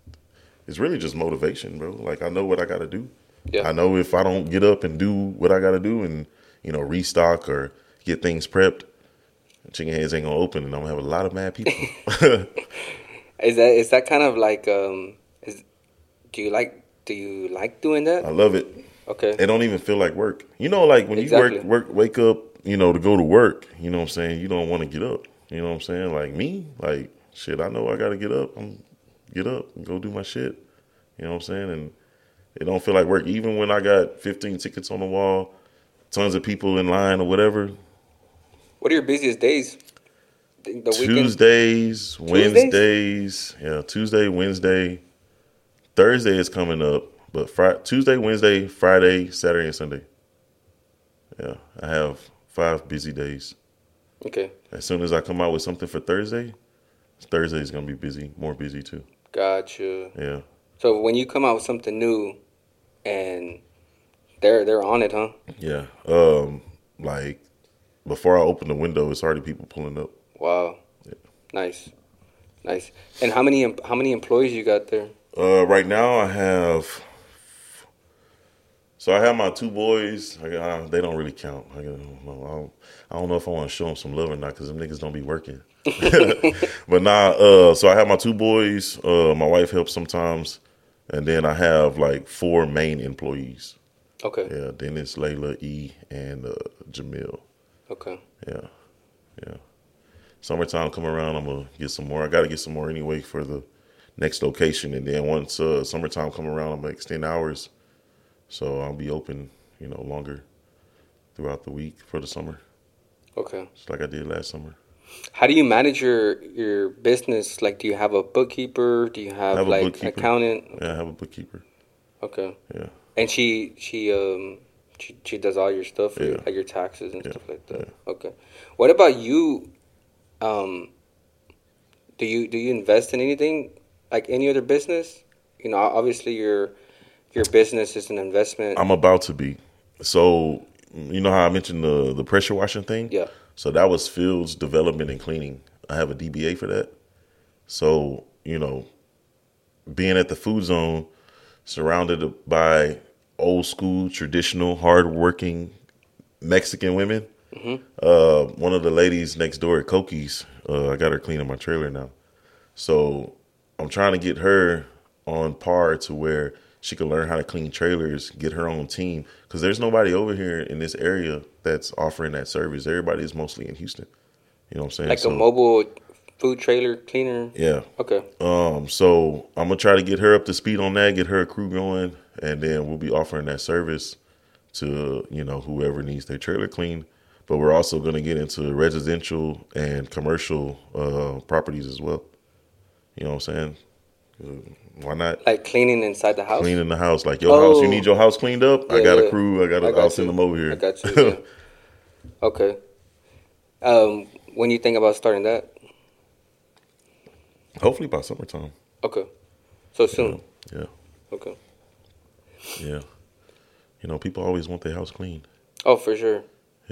really just motivation, bro. Like, I know what I got to do. Yeah. I know if I don't get up and do what I got to do and, you know, restock or get things prepped, Chicken Headz ain't going to open, and I'm going to have a lot of mad people. Is that kind of like, do you like doing that? I love it. Okay. It don't even feel like work. You know, like when exactly. You work, wake up, you know, to go to work, you know what I'm saying? You don't want to get up. You know what I'm saying? Like me, like, shit, I know I got to get up. I'm get up and go do my shit. You know what I'm saying? And it don't feel like work. Even when I got 15 tickets on the wall, tons of people in line or whatever. What are your busiest days? Wednesdays. Yeah, Tuesday, Wednesday. Thursday is coming up. But Tuesday, Wednesday, Friday, Saturday, and Sunday. Yeah, I have 5 busy days. Okay. As soon as I come out with something for Thursday is going to be busy, more busy too. Gotcha. Yeah. So when you come out with something new and they're on it, huh? Yeah. Like before I open the window, it's already people pulling up. Wow. Yeah. Nice. And how many employees you got there? Right now I have... So I have my 2 boys. They don't really count. I don't know if I want to show them some love or not because them niggas don't be working. But nah, so I have my 2 boys. My wife helps sometimes. And then I have like 4 main employees. Okay. Yeah, Dennis, Layla, E, and Jamil. Okay. Yeah. Summertime come around, I'm going to get some more. I got to get some more anyway for the next location. And then once summertime come around, I'm going to extend hours. So I'll be open, you know, longer throughout the week for the summer. Okay. Just like I did last summer. How do you manage your business? Like, do you have a bookkeeper? Do you have like an accountant? Yeah, I have a bookkeeper. Okay. Yeah. And she does all your stuff, yeah. Like your taxes and stuff like that. Yeah. Okay. What about you? Do you invest in anything like any other business? You know, obviously your business is an investment. I'm about to be. So, you know how I mentioned the pressure washing thing? Yeah. So that was Fields Development and Cleaning. I have a DBA for that. So, you know, being at the Food Zone, surrounded by old school, traditional, hardworking Mexican women. Mm-hmm. One of the ladies next door at Coki's, I got her cleaning my trailer now. So I'm trying to get her on par to where she can learn how to clean trailers, get her own team. Because there's nobody over here in this area that's offering that service. Everybody is mostly in Houston. You know what I'm saying? Like a mobile food trailer cleaner? Yeah. Okay. So I'm going to try to get her up to speed on that, get her a crew going, and then we'll be offering that service to, you know, whoever needs their trailer cleaned. But we're also going to get into residential and commercial properties as well. You know what I'm saying? Why not? Like cleaning inside the house? Cleaning the house. Like your house, you need your house cleaned up? Yeah, I got a crew. I'll send them over here. I got you. Yeah. Okay. When you think about starting that? Hopefully by summertime. Okay. So soon? Yeah. Okay. Yeah. You know, people always want their house clean. Oh, for sure.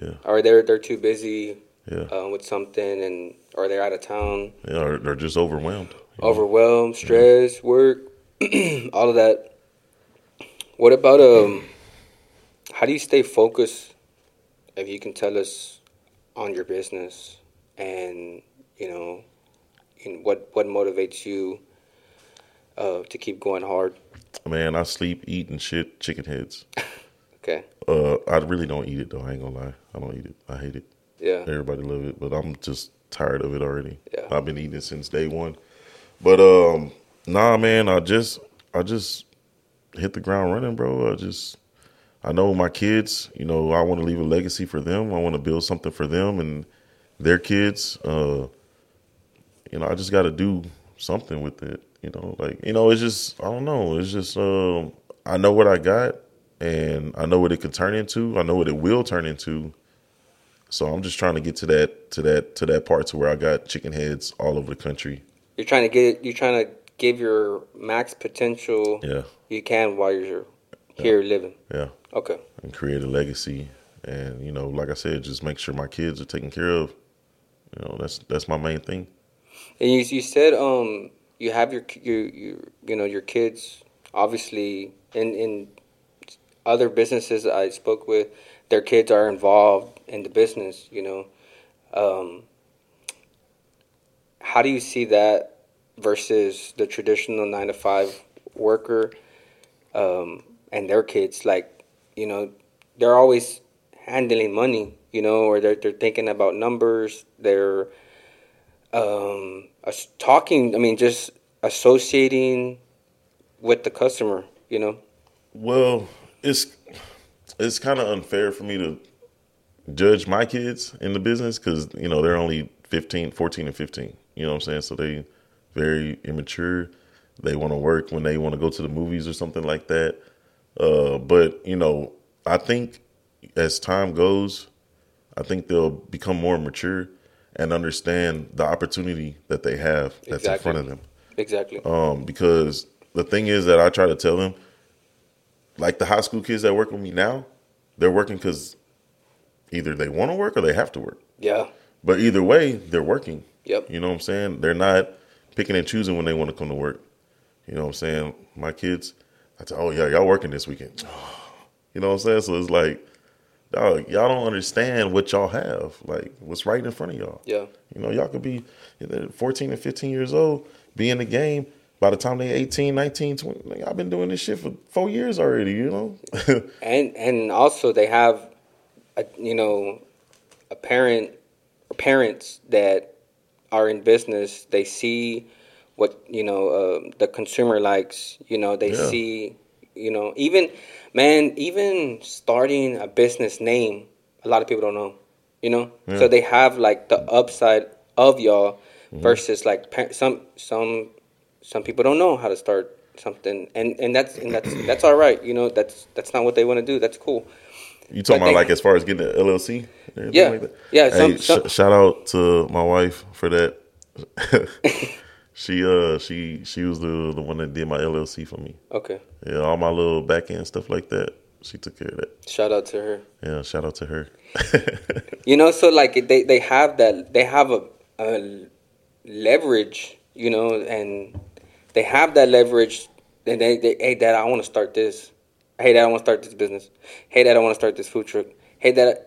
Yeah. Or they're too busy with something, and or they're out of town. Yeah, or they're just overwhelmed. Overwhelmed, stress, work, all of that. What about how do you stay focused, if you can tell us, on your business and, you know, and what motivates you to keep going hard? Man, I sleep, eat, and shit Chicken Headz. Okay. I really don't eat it, though. I ain't gonna lie. I don't eat it. I hate it. Yeah. Everybody love it, but I'm just tired of it already. Yeah. I've been eating it since day one. But, nah, man, I just hit the ground running, bro. I know my kids, you know, I want to leave a legacy for them. I want to build something for them and their kids. You know, I just got to do something with it, you know. Like, you know, it's just, I don't know. It's just, I know what I got and I know what it could turn into. I know what it will turn into. So I'm just trying to get to that part to where I got Chicken Headz all over the country. You're trying to give your max potential you can while you're here living. Yeah. Okay. And create a legacy. And, you know, like I said, just make sure my kids are taken care of. You know, that's my main thing. And you said you have your kids, obviously, in other businesses I spoke with, their kids are involved in the business, you know. How do you see that versus the traditional 9-to-5 worker and their kids? Like, you know, they're always handling money, you know, or they're thinking about numbers, they're talking, I mean, just associating with the customer, you know? Well, it's kind of unfair for me to judge my kids in the business because, you know, they're only 14 and 15, you know what I'm saying? So they very immature. They want to work when they want to go to the movies or something like that. But, you know, I think as time goes, I think they'll become more mature and understand the opportunity that they have that's in front of them. Exactly. Because the thing is that I try to tell them, like the high school kids that work with me now, they're working because either they want to work or they have to work. Yeah. But either way, they're working. Yep. You know what I'm saying? They're not picking and choosing when they want to come to work. You know what I'm saying? My kids, I tell, oh, yeah, y'all working this weekend. You know what I'm saying? So it's like, dog, y'all don't understand what y'all have, like what's right in front of y'all. Yeah. You know, y'all could be 14 and 15 years old, be in the game. By the time they're 18, 19, 20, like, I've been doing this shit for 4 years already, you know? and also they have, a parent or parents that are in business. They see what, the consumer likes, you know, they see... You know, even starting a business name, a lot of people don't know, you know? Yeah. So they have, like, the upside of y'all versus, like, some people don't know how to start something. And that's all right, you know? That's not what they want to do. That's cool. You talking about, as far as getting an LLC? Yeah. Like that? Yeah. Hey, shout out to my wife for that. She was the one that did my LLC for me. Okay. Yeah, all my little back end stuff like that. She took care of that. Shout out to her. Yeah, shout out to her. You know, so like they have that, they have a leverage, you know, and they have that leverage. And they hey Dad, I want to start this. Hey Dad, I want to start this business. Hey Dad, I want to start this food truck. Hey Dad,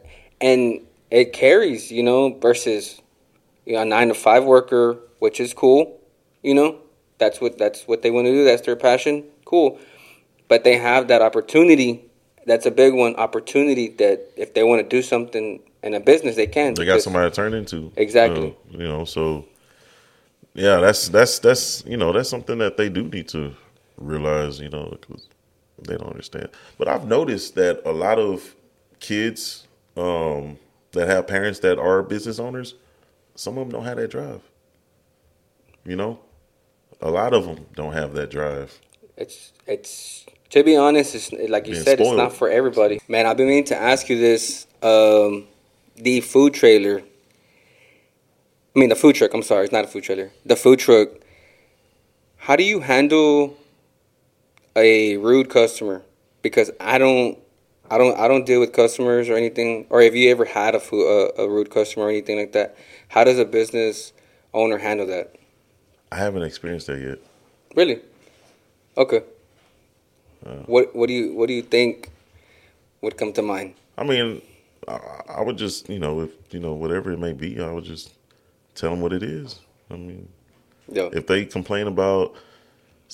and it carries, you know, versus a 9-to-5 worker, which is cool. You know, that's what they want to do. That's their passion. Cool. But they have that opportunity. That's a big one, opportunity that if they want to do something in a business, they can. They got somebody to turn into. Exactly. You know, so, yeah, that's you know, that's something that they do need to realize, you know, because they don't understand. But I've noticed that a lot of kids that have parents that are business owners, some of them don't have that drive, you know? A lot of them don't have that drive. It's to be honest, it's like you said, spoiled. It's not for everybody. Man, I've been meaning to ask you this. The food trailer. I mean, the food truck. I'm sorry, it's not a food trailer. The food truck. How do you handle a rude customer? Because I don't I don't deal with customers or anything. Or have you ever had a rude customer or anything like that? How does a business owner handle that? I haven't experienced that yet. Really? Okay. What do you think would come to mind? I mean, I would just, if whatever it may be, I would just tell them what it is. I mean, yeah. If they complain about,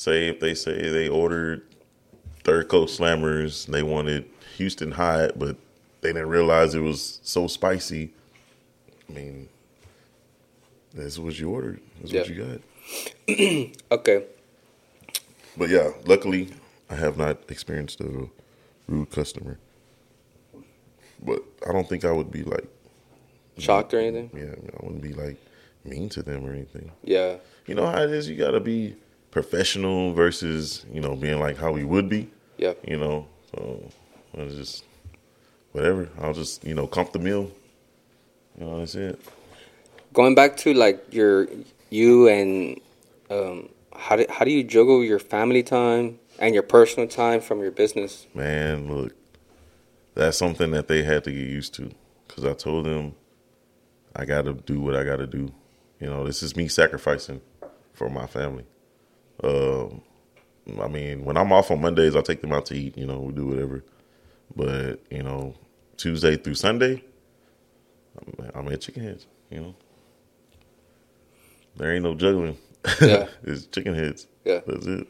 if they say they ordered third coat slammers, and they wanted Houston hot, but they didn't realize it was so spicy. I mean, that's what you ordered. That's what you got. Okay. But yeah, luckily, I have not experienced a rude customer. But I don't think I would be like shocked or anything. Yeah, I wouldn't be like mean to them or anything. Yeah. You know how it is? You got to be professional versus, being like how we would be. Yeah. So I was just, whatever. I'll just, comp the meal. That's it. Going back to like how do you juggle your family time and your personal time from your business? Man, look. That's something that they had to get used to, because I told them I got to do what I got to do. This is me sacrificing for my family. When I'm off on Mondays, I take them out to eat. We do whatever. But, Tuesday through Sunday, I'm at Chicken Headz, There ain't no juggling. Yeah. It's Chicken Headz. Yeah. That's it.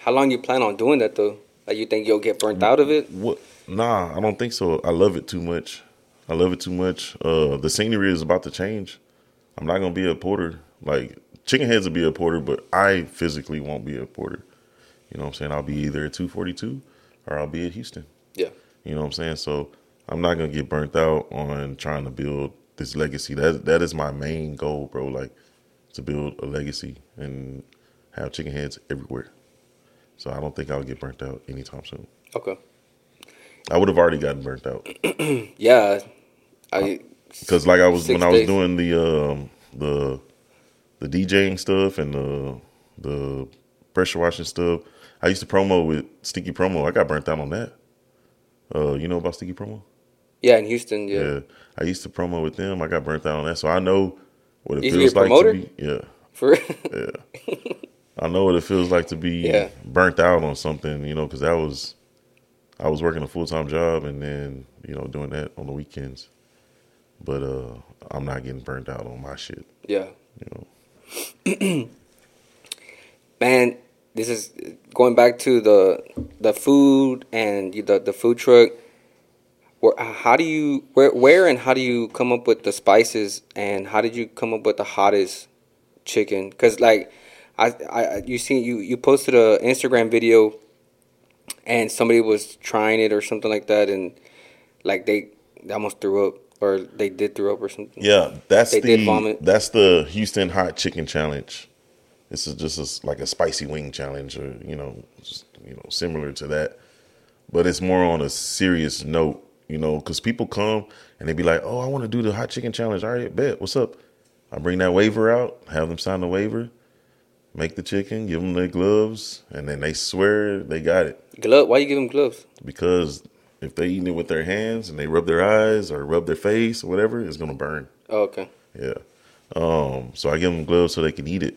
How long you plan on doing that, though? Like, you think you'll get burnt out of it? What? Nah, I don't think so. I love it too much. The scenery is about to change. I'm not going to be a porter. Like, Chicken Headz will be a porter, but I physically won't be a porter. You know what I'm saying? I'll be either at 242 or I'll be at Houston. Yeah. You know what I'm saying? So I'm not going to get burnt out on trying to build this legacy. That is my main goal, bro, like, to build a legacy and have Chicken Headz everywhere. So I don't think I'll get burnt out anytime soon. Okay. I would have already gotten burnt out. Yeah, because like I was when I was doing the DJing stuff and the pressure washing stuff. I used to promo with Sticky Promo. I got burnt out on that. You know about Sticky Promo? Yeah, in Houston. Yeah, I used to promo with them. I got burnt out on that, so I know what it feels like to be. Yeah, for real? Yeah, I know what it feels like to be burnt out on something. Because that was. I was working a full-time job and then, doing that on the weekends. But I'm not getting burnt out on my shit. Yeah. Man, this is going back to the food and the food truck. How do you come up with the spices, and how did you come up with the hottest chicken? Cuz like you posted a Instagram video and somebody was trying it or something like that, and like they almost threw up, or they did throw up or something. Yeah, did vomit. That's the Houston Hot Chicken Challenge. This is just like a spicy wing challenge, or similar to that, but it's more on a serious note, because people come and they be like, "Oh, I want to do the hot chicken challenge." All right, bet. What's up? I bring that waiver out, have them sign the waiver. Make the chicken, give them their gloves, and then they swear they got it. Why you give them gloves? Because if they eating it with their hands and they rub their eyes or rub their face or whatever, it's going to burn. Oh, okay. Yeah. So I give them gloves so they can eat it.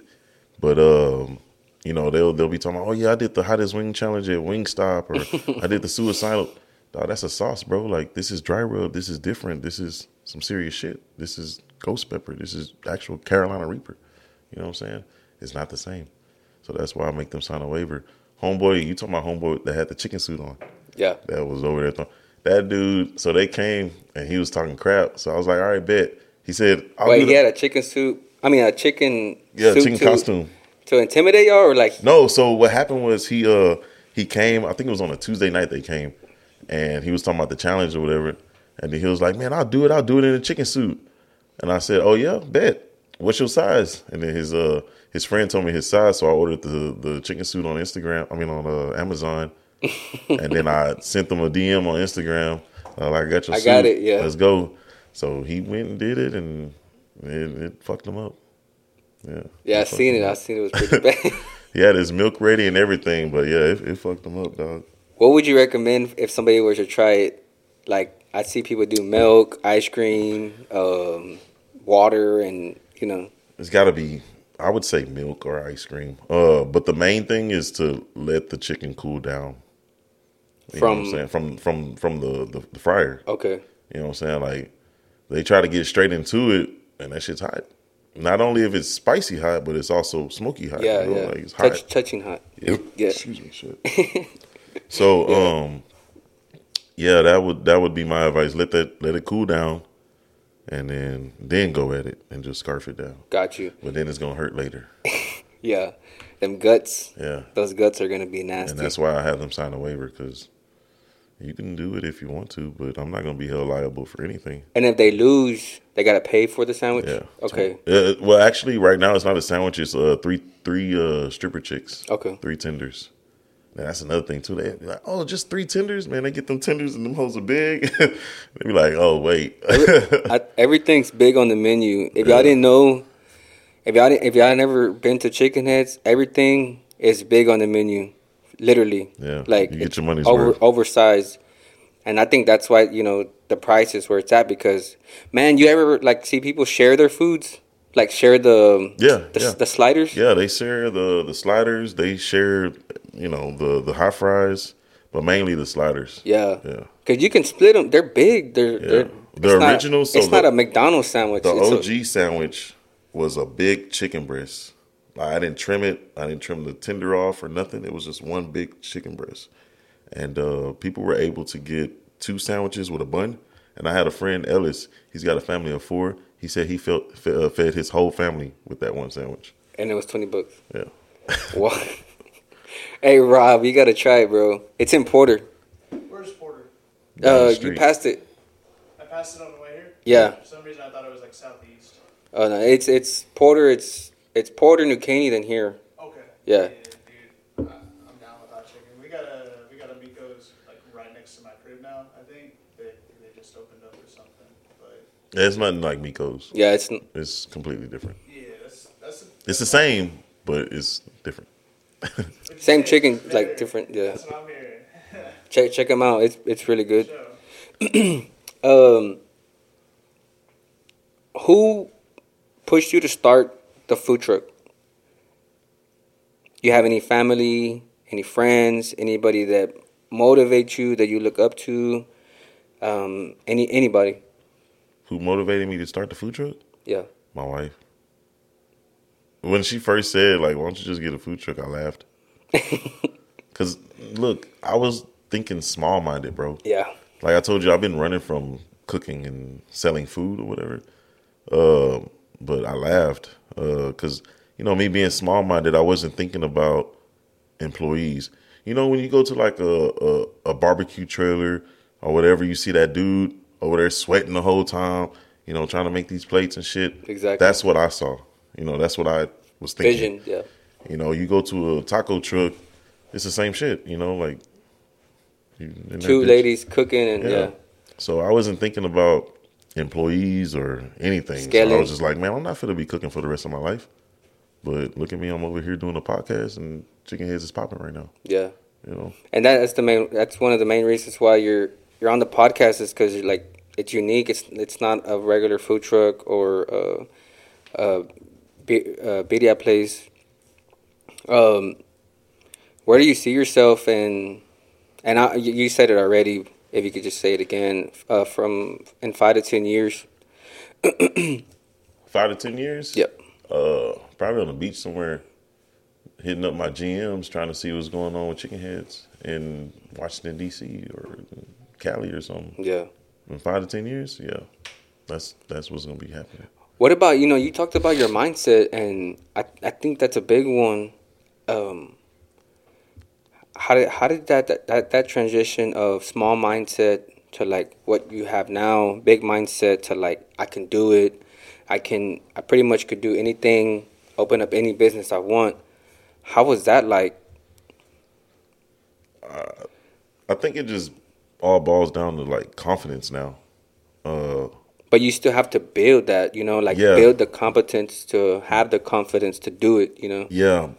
But, they'll be talking about, oh, yeah, I did the hottest wing challenge at Wingstop, or I did the suicidal. Dog, that's a sauce, bro. Like, this is dry rub. This is different. This is some serious shit. This is ghost pepper. This is actual Carolina Reaper. You know what I'm saying? It's not the same. So that's why I make them sign a waiver. Homeboy, you talking about homeboy that had the chicken suit on. Yeah. That was over there. That dude, so they came and he was talking crap. So I was like, all right, bet. He said, he had a chicken suit. I mean, a chicken suit chicken costume. To intimidate y'all or like? No, so what happened was he came, I think it was on a Tuesday night they came, and he was talking about the challenge or whatever. And then he was like, man, I'll do it in a chicken suit. And I said, oh yeah, bet. What's your size? And then his friend told me his size, so I ordered the chicken suit on Instagram. I mean on Amazon, and then I sent them a DM on Instagram. Like, I got your suit. I got it. Yeah, let's go. So he went and did it, and it fucked him up. Yeah. Yeah, I seen it. It was pretty bad. He had his milk ready and everything, but yeah, it fucked him up, dog. What would you recommend if somebody were to try it? Like, I see people do milk, ice cream, water, and, you know. It's got to be, I would say, milk or ice cream. But the main thing is to let the chicken cool down. From the fryer. Okay. You know what I'm saying? Like, they try to get straight into it, and that shit's hot. Not only if it's spicy hot, but it's also smoky hot. Yeah, you know? Yeah. Like, it's hot. Touching hot. Yep. Yeah. Excuse me, shit. So, yeah. That would be my advice. Let it cool down, and then go at it and just scarf it down. Got you. But then it's gonna hurt later. Yeah, them guts. Yeah, those guts are gonna be nasty. And that's why I have them sign a waiver, because you can do it if you want to, but I'm not gonna be held liable for anything. And if they lose, they gotta pay for the sandwich. Yeah. Okay. Well, actually, right now it's not a sandwich. It's three stripper chicks. Okay. 3 tenders. Man, that's another thing too. They're like, oh, just 3 tenders, man. They get them tenders and them hoes are big. They be like, oh wait, everything's big on the menu. If y'all didn't know, if y'all never been to Chicken Headz, everything is big on the menu, literally. Yeah, like you get your money's worth. Oversized, and I think that's why, you know, the price is where it's at. Because, man, you ever like see people share their foods? Like share the sliders. Yeah, they share the sliders. They share, you know, the hot fries, but mainly the sliders. Yeah, yeah. Because you can split them. They're big. They're original. It's not a McDonald's sandwich. The OG sandwich was a big chicken breast. I didn't trim it. I didn't trim the tender off or nothing. It was just one big chicken breast, and people were able to get 2 sandwiches with a bun. And I had a friend, Ellis. He's got a family of 4. He said he fed his whole family with that one sandwich. And it was $20. Yeah. Wow. Hey, Rob, you got to try it, bro. It's in Porter. Where's Porter? You passed it. I passed it on the way here? Yeah. For some reason, I thought it was like southeast. Oh, no. It's Porter. It's Porter, New Caney, than here. Okay. Yeah. Yeah, dude. I'm down with hot chicken. We got a Miko's like right next to my crib now, I think. They just opened up or something. Yeah, it's nothing like Miko's. Yeah, it's completely different. Yeah, it's the same, but it's different. Same chicken, like different. Yeah, that's what I'm hearing. Check them out. It's really good. Who pushed you to start the food truck? You have any family, any friends, anybody that motivates you, that you look up to? Anybody. Who motivated me to start the food truck? Yeah. My wife. When she first said, like, why don't you just get a food truck, I laughed. Because, look, I was thinking small-minded, bro. Yeah. Like I told you, I've been running from cooking and selling food or whatever. But I laughed. Because, you know, me being small-minded, I wasn't thinking about employees. You know, when you go to, like, a barbecue trailer or whatever, you see that dude over there sweating the whole time, you know, trying to make these plates and shit. Exactly. That's what I saw. You know, that's what I was thinking. Vision, yeah. You know, you go to a taco truck, it's the same shit, you know, like. Two ladies cooking and, yeah. So I wasn't thinking about employees or anything. So I was just like, man, I'm not finna be cooking for the rest of my life. But look at me, I'm over here doing a podcast and Chicken Headz is popping right now. Yeah. You know. And that's one of the main reasons why you're on the podcast, is because you're like, it's unique. It's not a regular food truck or Bedia place. Where do you see yourself? And you said it already. If you could just say it again, from in 5 to 10 years. 5 to 10 years. Yep. Probably on the beach somewhere, hitting up my GMs, trying to see what's going on with Chicken Headz in Washington D.C. or Cali or something. Yeah. In 5 to 10 years, yeah. That's what's gonna be happening. What about, you know, you talked about your mindset, and I think that's a big one. How did that transition of small mindset to like what you have now, big mindset to like I can do it, I pretty much could do anything, open up any business I want. How was that like? I think it just all boils down to like confidence now. But you still have to build that, you know, like build the competence to have the confidence to do it, you know? Yeah.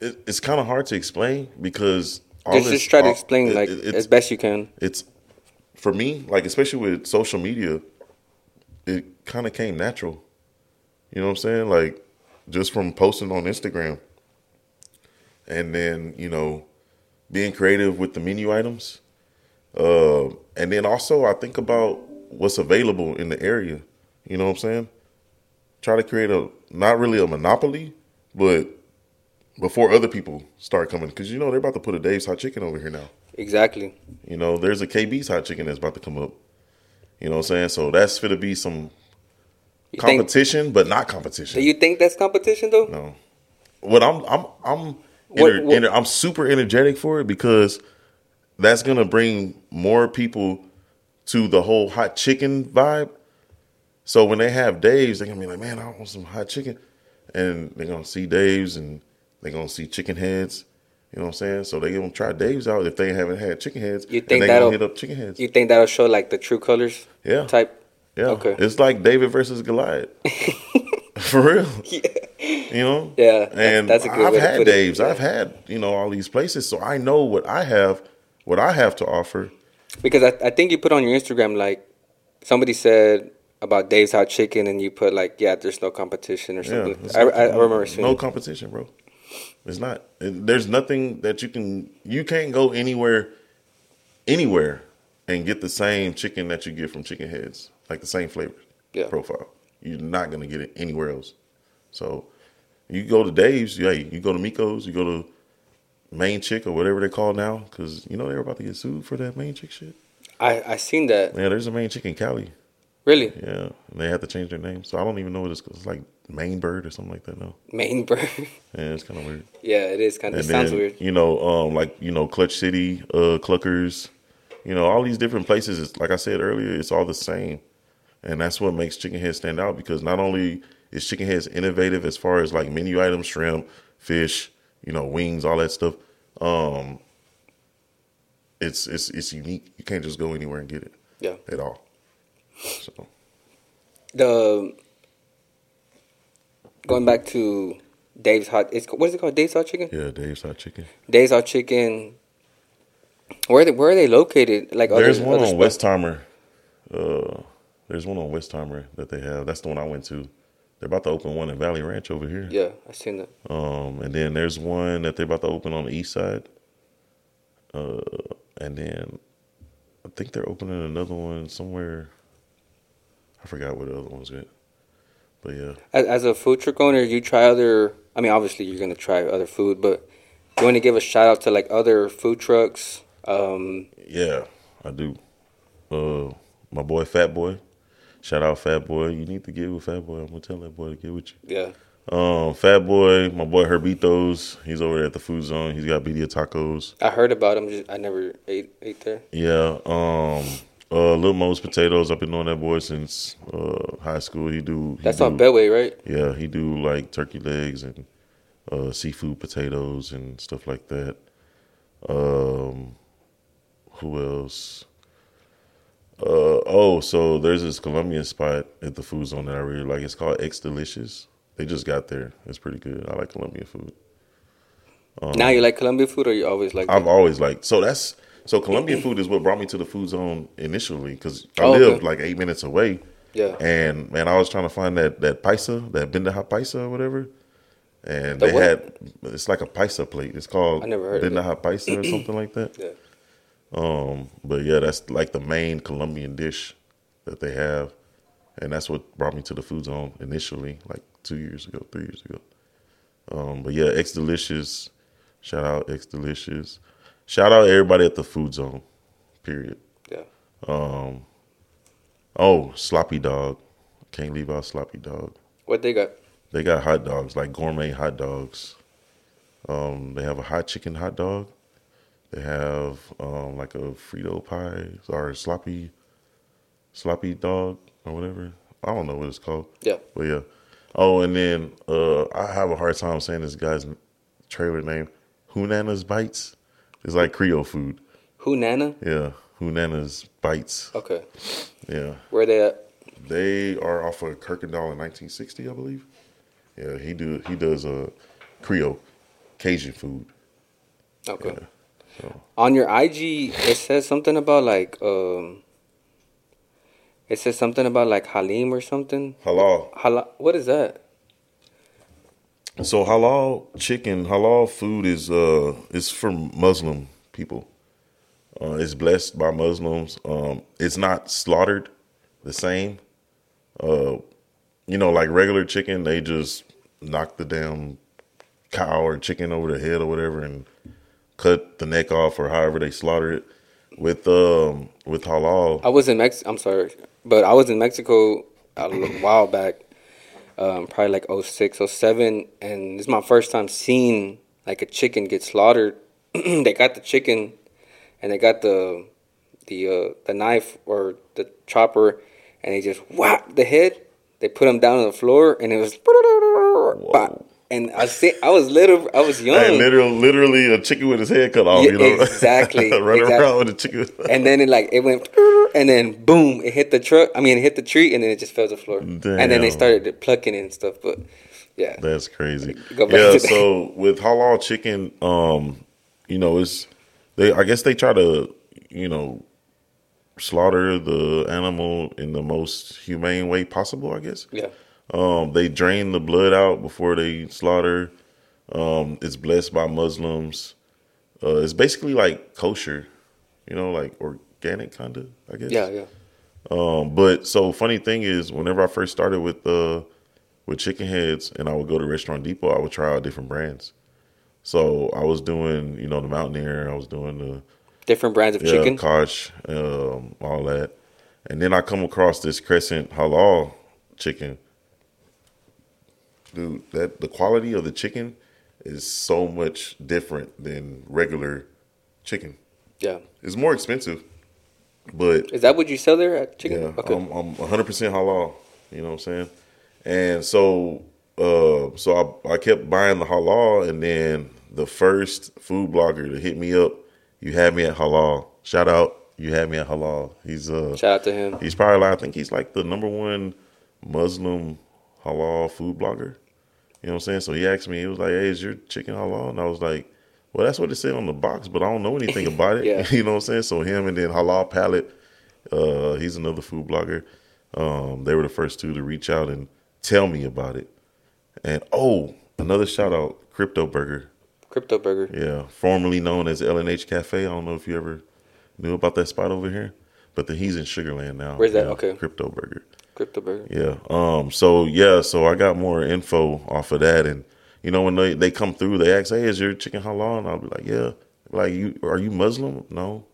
It's kind of hard to explain because all this, just try to explain as best you can. It's for me, like especially with social media, it kind of came natural. You know what I'm saying? Like just from posting on Instagram, and then you know being creative with the menu items, and then also I think about what's available in the area. You know what I'm saying? Try to create a not really a monopoly, but before other people start coming. Because, you know, they're about to put a Dave's Hot Chicken over here now. Exactly. You know, there's a KB's Hot Chicken that's about to come up. You know what I'm saying? So that's going to be some competition, but not competition. Do you think that's competition, though? No. What I'm super energetic for it because that's going to bring more people to the whole hot chicken vibe. So when they have Dave's, they're going to be like, man, I want some hot chicken. And they're going to see Dave's and they're going to see Chicken Headz. You know what I'm saying? So they're going to try Dave's out if they haven't had Chicken Headz. You think they're going to hit up Chicken Headz. You think that'll show like the true colors type? Yeah. Okay. It's like David versus Goliath. For real. Yeah. You know? Yeah. And that's a good I've way had to put Dave's. It. I've had, you know, all these places. So I know what I have to offer. Because I think you put on your Instagram, like somebody said about Dave's Hot Chicken, and you put like, yeah, there's no competition or something. Yeah, I remember seeing no competition, bro. It's not. There's nothing that you can't go anywhere and get the same chicken that you get from Chicken Headz, like the same flavor profile. You're not going to get it anywhere else. So you go to Dave's, you go to Miko's, you go to Main Chick or whatever they call now, because, you know, they're about to get sued for that Main Chick shit. I seen that. Yeah, there's a Main Chick in Cali. Really? Yeah, and they had to change their name. So I don't even know what it's like Main Bird or something like that now. Main Bird. Yeah, it's kind of weird. Yeah, it is kind of. It sounds weird. You know, like, you know, Clutch City, Cluckers, you know, all these different places. It's, like I said earlier, it's all the same, and that's what makes Chicken Headz stand out because not only is Chicken Headz innovative as far as like menu items, shrimp, fish, you know, wings, all that stuff. It's unique. You can't just go anywhere and get it. Yeah. At all. So. Going back to Dave's Hot, what is it called? Dave's Hot Chicken? Yeah, Dave's Hot Chicken. Dave's Hot Chicken. Where are they located? Like there's one on Westheimer. There's one on Westheimer that they have. That's the one I went to. They're about to open one in Valley Ranch over here. Yeah, I seen that. And then there's one that they're about to open on the east side. And then I think they're opening another one somewhere. I forgot what the other one's at. But yeah. As a food truck owner, you try other... I mean, obviously, you're going to try other food, but you want to give a shout-out to, like, other food trucks? Yeah, I do. My boy, Fat Boy. Shout-out, Fat Boy. You need to get with Fat Boy. I'm going to tell that boy to get with you. Yeah. Fat Boy, my boy, Herbitos. He's over there at the Food Zone. He's got Bedia Tacos. I heard about him. I never ate there. Yeah. Lil Mo's Potatoes. I've been knowing that boy since high school. That's on Beltway, right? Yeah, he do like turkey legs and seafood potatoes and stuff like that. Who else? So there's this Colombian spot at the Food Zone that I really like. It's called X Delicious. They just got there. It's pretty good. I like Colombian food. Now you like Colombian food, or you always liked it? I've always liked. So Colombian food is what brought me to the Food Zone initially because I lived like 8 minutes away. Yeah. And, man, I was trying to find that paisa, that Bendaha paisa or whatever. And it's like a paisa plate. It's called Bendaha paisa or something like that. Yeah. But, yeah, that's like the main Colombian dish that they have. And that's what brought me to the Food Zone initially, like 3 years ago. But, yeah, X Delicious. Shout out X Delicious. Shout out to everybody at the Food Zone, period. Yeah. Sloppy Dog. Can't leave out Sloppy Dog. What they got? They got hot dogs, like gourmet hot dogs. They have a hot chicken hot dog. They have like a Frito pie or sloppy dog or whatever. I don't know what it's called. Yeah. But yeah. Oh, and then I have a hard time saying this guy's trailer name. Hunana's Bites. It's like Creole food. Hunana? Yeah. Hunana's Bites. Okay. Yeah. Where are they at? They are off of Kirkendall in 1960, I believe. Yeah, he does a Creole. Cajun food. Okay. Yeah, so. On your IG, it says something about like it says something about like Halim or something. Halal. Halal. What is that? So halal chicken, halal food is for Muslim people. It's blessed by Muslims. It's not slaughtered the same. You know, like regular chicken, they just knock the damn cow or chicken over the head or whatever and cut the neck off or however they slaughter it. With halal. I was in Mexico a while back, probably like 06, 07, and this is my first time seeing like a chicken get slaughtered. They got the chicken and they got the knife or the chopper, and they just whack the head. They put him down on the floor, and it was. Whoa. And I was young. Hey, literally, a chicken with his head cut off. Yeah, you know, exactly. Running around with a chicken. And then it went, and then boom, it hit the truck. I mean, it hit the tree, and then it just fell to the floor. Damn. And then they started plucking it and stuff. But yeah, that's crazy. Go back to that. So with halal chicken, you know, I guess they try to, you know, slaughter the animal in the most humane way possible, I guess. Yeah. They drain the blood out before they slaughter. It's blessed by Muslims. It's basically like kosher, you know, like organic kind of, I guess. Yeah, yeah. But so funny thing is, whenever I first started with Chicken Headz, and I would go to Restaurant Depot, I would try out different brands. So I was doing, you know, the Mountaineer. I was doing the different brands of chicken, kosh, all that. And then I come across this Crescent halal chicken. Dude, the quality of the chicken is so much different than regular chicken. Yeah. It's more expensive, but... Is that what you sell there at chicken? Yeah, okay. I'm 100% halal, you know what I'm saying? And so I kept buying the halal, and then the first food blogger to hit me up, you had me at halal. Shout out, you had me at halal. He's shout out to him. He's probably, I think he's like the number one Muslim halal food blogger. You know what I'm saying? So he asked me, he was like, hey, is your chicken halal? And I was like, well, that's what it said on the box, but I don't know anything about it. Yeah. You know what I'm saying? So him and then Halal Palette, he's another food blogger. They were the first two to reach out and tell me about it. And another shout out, Crypto Burger. Yeah, formerly known as LNH Cafe. I don't know if you ever knew about that spot over here, but then he's in Sugarland now. Where's that? Yeah, okay. Crypto Burger. Yeah. So I got more info off of that, and you know when they come through, they ask, "Hey, is your chicken halal?" And I'll be like, "Yeah." Like, are you Muslim? No.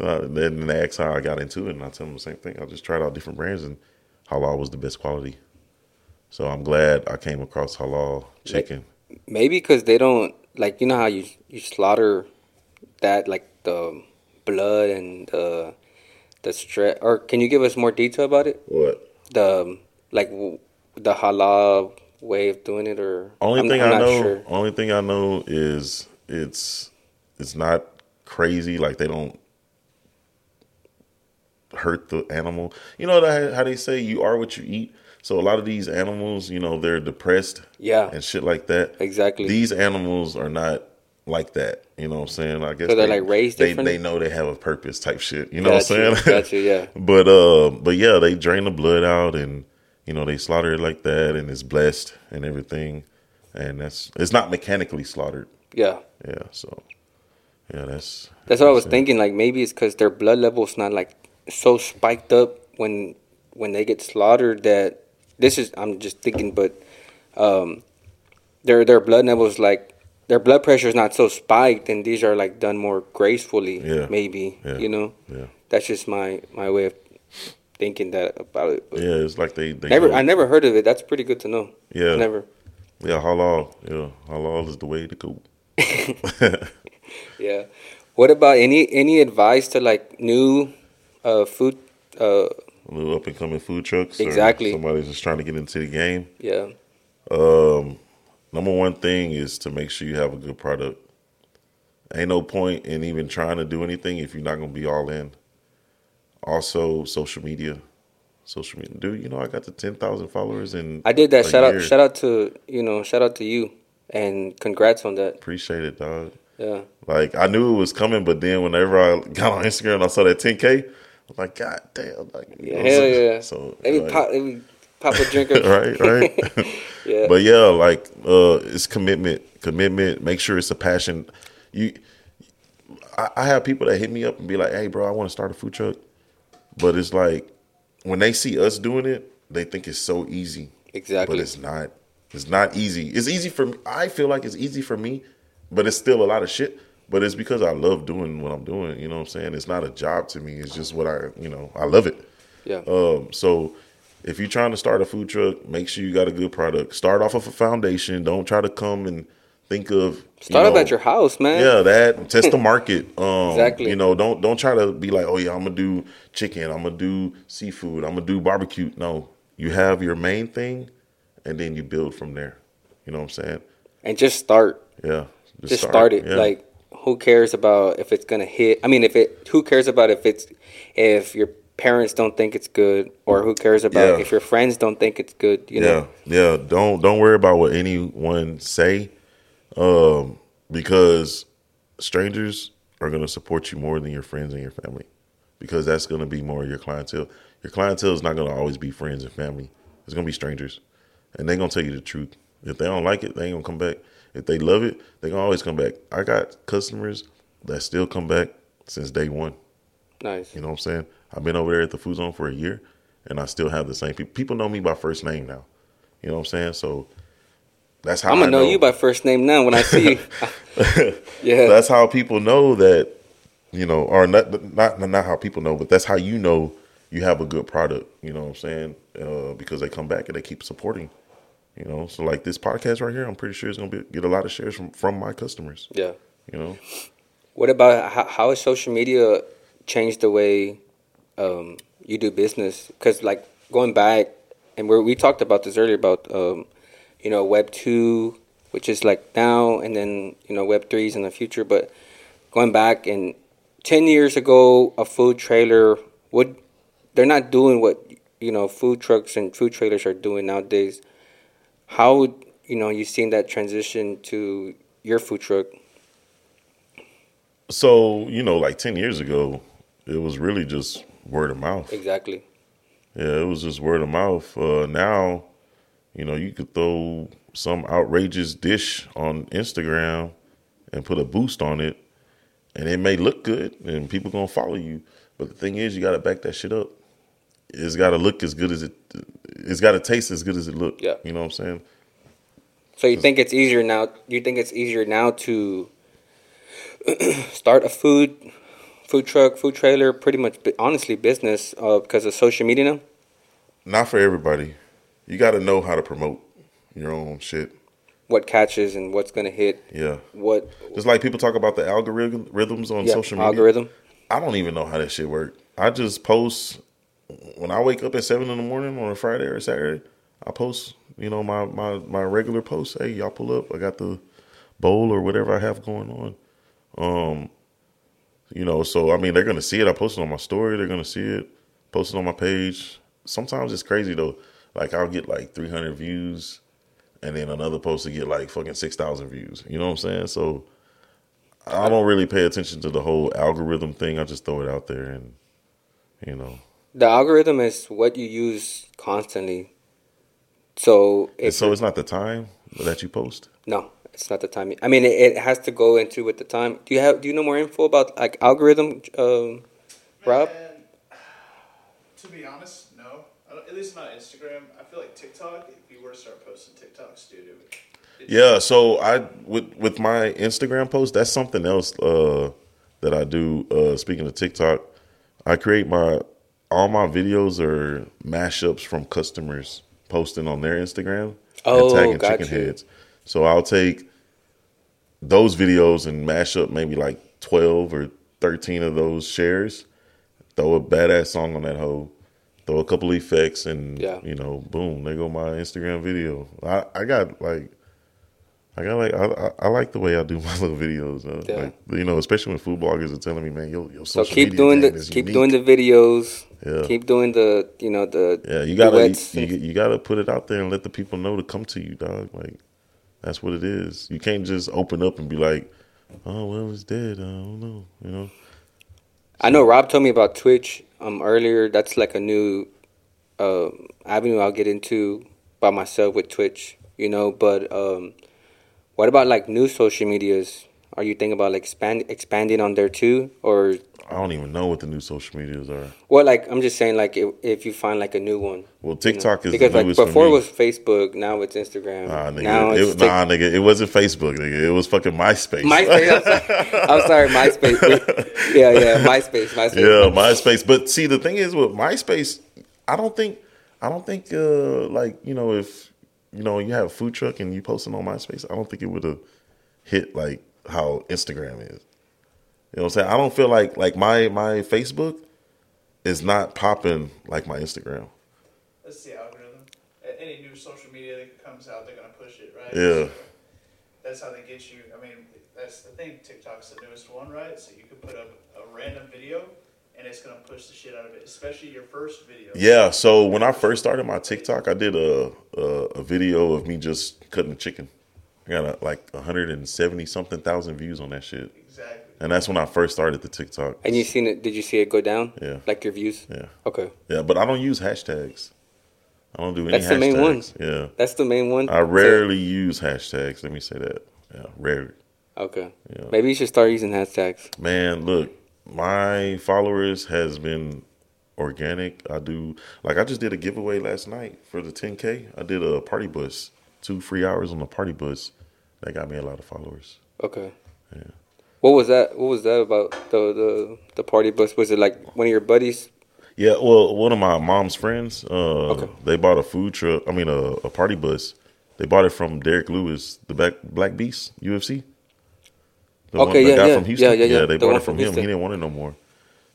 Then they ask how I got into it, and I tell them the same thing. I just tried out different brands, and halal was the best quality. So I'm glad I came across halal chicken. Maybe because they don't, like, you know how you slaughter that, like the blood and the. The stress, or can you give us more detail about it? What? The halal way of doing it, or Only thing I know is it's not crazy. Like, they don't hurt the animal. You know how they say you are what you eat. So a lot of these animals, you know, they're depressed, yeah, and shit like that. Exactly. These animals are not like that, you know what I'm saying? I guess so, they're like raised different. They know they have a purpose type shit, you know what I'm saying? Gotcha, yeah. But yeah, they drain the blood out, and you know they slaughter it like that, and it's blessed and everything, and it's not mechanically slaughtered. Yeah. Yeah. So yeah, that's what I was thinking. Like, maybe it's because their blood level's not like so spiked up when they get slaughtered. That this is, I'm just thinking, but their blood levels, like, their blood pressure is not so spiked, and these are like done more gracefully, yeah, maybe, yeah, you know? Yeah. That's just my way of thinking that about it. But yeah, it's like they I never heard of it. That's pretty good to know. Yeah. Never. Yeah, halal. Yeah, halal is the way to go. Yeah. What about any advice to like new food? New up-and-coming food trucks. Exactly. Somebody's just trying to get into the game. Yeah. Number one thing is to make sure you have a good product. Ain't no point in even trying to do anything if you're not going to be all in. Also, social media. Social media. Dude, you know, I got to 10,000 followers in a year. I did that. Shout out to you. And congrats on that. Appreciate it, dog. Yeah. Like, I knew it was coming, but then whenever I got on Instagram and I saw that 10K, I was like, God damn. Like, yeah, hell yeah. So, every Papa drinker. right. Yeah. But yeah, like, it's commitment. Commitment. Make sure it's a passion. I have people that hit me up and be like, hey, bro, I want to start a food truck. But it's like, when they see us doing it, they think it's so easy. Exactly. But it's not. It's not easy. It's easy for me. I feel like it's easy for me, but it's still a lot of shit. But it's because I love doing what I'm doing. You know what I'm saying? It's not a job to me. It's just what I love it. Yeah. So if you're trying to start a food truck, make sure you got a good product. Start off of a foundation. Don't try to come and think of start up at your house, man. Yeah, that test the market. Exactly. You know, don't try to be like, oh yeah, I'm gonna do chicken. I'm gonna do seafood. I'm gonna do barbecue. No, you have your main thing. And then you build from there. You know what I'm saying? And just start. Yeah. Just start it. Yeah. Like, who cares about if it's going to hit? I mean, who cares about if your parents don't think it's good, or who cares about if your friends don't think it's good, you know? Yeah. Don't worry about what anyone say, because strangers are going to support you more than your friends and your family, because that's going to be more of your clientele. Your clientele is not going to always be friends and family. It's going to be strangers. And they're going to tell you the truth. If they don't like it, they ain't going to come back. If they love it, they're going to always come back. I got customers that still come back since day one. Nice. You know what I'm saying? I've been over there at the Food Zone for a year, and I still have the same people. People know me by first name now. You know what I'm saying? So that's how I'm going to know you by first name now when I see you. Yeah. That's how people know that, you know, or not how people know, but that's how you know you have a good product. You know what I'm saying? Because they come back and they keep supporting. You know, so like this podcast right here, I'm pretty sure it's going to get a lot of shares from my customers. Yeah. You know? What about how has social media changed the way you do business? Because like going back, and we talked about this earlier about, you know, Web 2, which is like now, and then, you know, Web 3 is in the future. But going back, and 10 years ago, a food trailer they're not doing what, you know, food trucks and food trailers are doing nowadays. How, you know, you've seen that transition to your food truck? So, you know, like 10 years ago, it was really just word of mouth. Exactly. Yeah, it was just word of mouth. Now, you know, you could throw some outrageous dish on Instagram and put a boost on it, and it may look good, and people going to follow you. But the thing is, you got to back that shit up. It's got to look as good as it's got to taste as good as it looked. Yeah. You know what I'm saying? So you think it's easier now to start a food truck, food trailer, pretty much, honestly, business because of social media now? Not for everybody. You got to know how to promote your own shit. What catches and what's going to hit. Yeah. Just like people talk about the algorithms on social media. I don't even know how that shit works. I just post. When I wake up at 7 in the morning on a Friday or Saturday, I post, you know, my regular posts. Hey, y'all pull up. I got the bowl or whatever I have going on. You know, so, I mean, they're going to see it. I post it on my story. They're going to see it. Post it on my page. Sometimes it's crazy, though. Like, I'll get, like, 300 views, and then another post will get, like, fucking 6,000 views. You know what I'm saying? So, I don't really pay attention to the whole algorithm thing. I just throw it out there and, you know. The algorithm is what you use constantly. So it's not the time that you post? No, it's not the time. I mean, it has to go into with the time. Do you know more info about like algorithm, Rob? To be honest, no. At least not Instagram. I feel like TikTok, if you were to start posting TikToks, dude, yeah, so I with my Instagram post, that's something else that I do. Speaking of TikTok, I create all my videos are mashups from customers posting on their Instagram and tagging Chicken Heads. So I'll take those videos and mash up maybe like 12 or 13 of those shares, throw a badass song on that hoe, throw a couple effects, and, you know, boom, there go my Instagram video. I like the way I do my little videos, like, you know, especially when food bloggers are telling me, man, your social media game is unique. So keep doing the videos. Yeah. Keep doing the duets. You gotta put it out there and let the people know to come to you, dog. Like, That's what it is. You can't just open up and be like, oh, well, it's dead. I don't know, you know. I know Rob told me about Twitch earlier. That's like a new avenue I'll get into by myself with Twitch, you know. But what about like new social medias? Are you thinking about like expanding on there too, or? I don't even know what the new social medias are. Well, like I'm just saying, like if you find like a new one. Well, TikTok is because the newest, like before it was Facebook, now it's Instagram. Nah, nigga, it wasn't Facebook, nigga. It was fucking MySpace. I'm sorry, MySpace. MySpace. Yeah, MySpace. But see, the thing is with MySpace, I don't think like, you know, if you know you have a food truck and you posting on MySpace, I don't think it would have hit like how Instagram is. You know what I'm saying? I don't feel like my Facebook is not popping like my Instagram. That's the algorithm. Any new social media that comes out, they're going to push it, right? Yeah. So that's how they get you. I mean, that's the thing. TikTok's the newest one, right? So you could put up a random video, and it's going to push the shit out of it, especially your first video. Yeah, so when I first started my TikTok, I did a video of me just cutting a chicken. I got like 170,000 views on that shit. Exactly. And that's when I first started the TikTok. And you seen it? Did you see it go down? Yeah. Like your views? Yeah. Okay. Yeah, but I don't use hashtags. I don't do any hashtags. That's the main one. Yeah. That's the main one. I rarely use hashtags. Let me say that. Yeah, rarely. Okay. Yeah. Maybe you should start using hashtags. Man, look, my followers has been organic. I just did a giveaway last night for the 10K. I did a party bus, 2 free hours on the party bus. That got me a lot of followers. Okay. Yeah. What was that about, the party bus? Was it like one of your buddies? Yeah, well, one of my mom's friends, they bought a food truck, I mean a party bus. They bought it from Derek Lewis, the Black Beast, UFC. The guy from Houston. Yeah, they bought it from him. Houston. He didn't want it no more.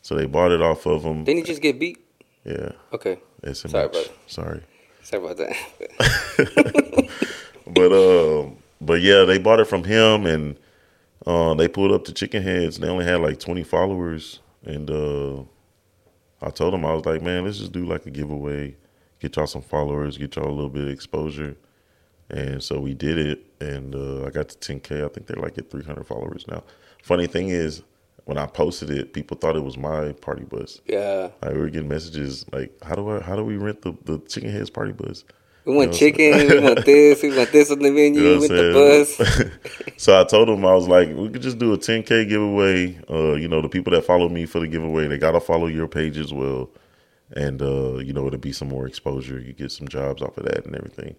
So they bought it off of him. Didn't he just get beat? Yeah. Okay. Sorry about that. But yeah, they bought it from him, and they pulled up to Chicken Headz. They only had like 20 followers, and I told them, I was like, man, let's just do like a giveaway, get y'all some followers, get y'all a little bit of exposure. And so we did it, and I got to 10K. I think they're like at 300 followers now. Funny thing is, when I posted it, people thought it was my party bus. Yeah, like, we were getting messages like, how do we rent the Chicken Headz party bus? We want chicken, we want this on the menu, with the bus. So I told him, I was like, we could just do a 10K giveaway. You know, the people that follow me for the giveaway, they got to follow your page as well. And, you know, it'll be some more exposure. You get some jobs off of that and everything.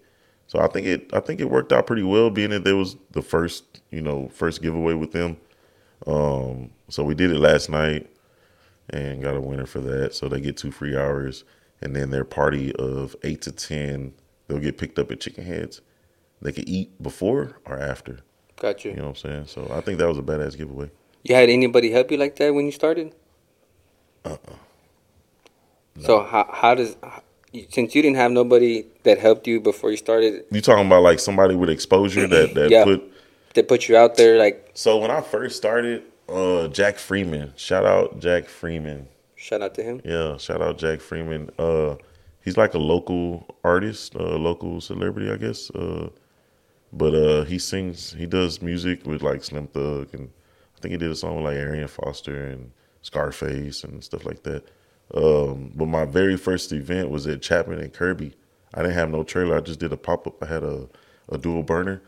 So I think it worked out pretty well, being that there was the first giveaway with them. So we did it last night and got a winner for that. So they get 2 free hours. And then their party of 8 to 10... They'll get picked up at Chicken Headz. They can eat before or after. Gotcha. You know what I'm saying? So I think that was a badass giveaway. You had anybody help you like that when you started? No. So how does, since you didn't have nobody that helped you before you started? You talking about like somebody with exposure that put you out there, like? So when I first started, Jack Freeman. Shout out Jack Freeman. Shout out to him. Yeah, shout out Jack Freeman. He's like a local artist, a local celebrity, I guess. But he sings, he does music with like Slim Thug, and I think he did a song with like Arian Foster and Scarface and stuff like that. But my very first event was at Chapman and Kirby. I didn't have no trailer. I just did a pop-up. I had a dual burner.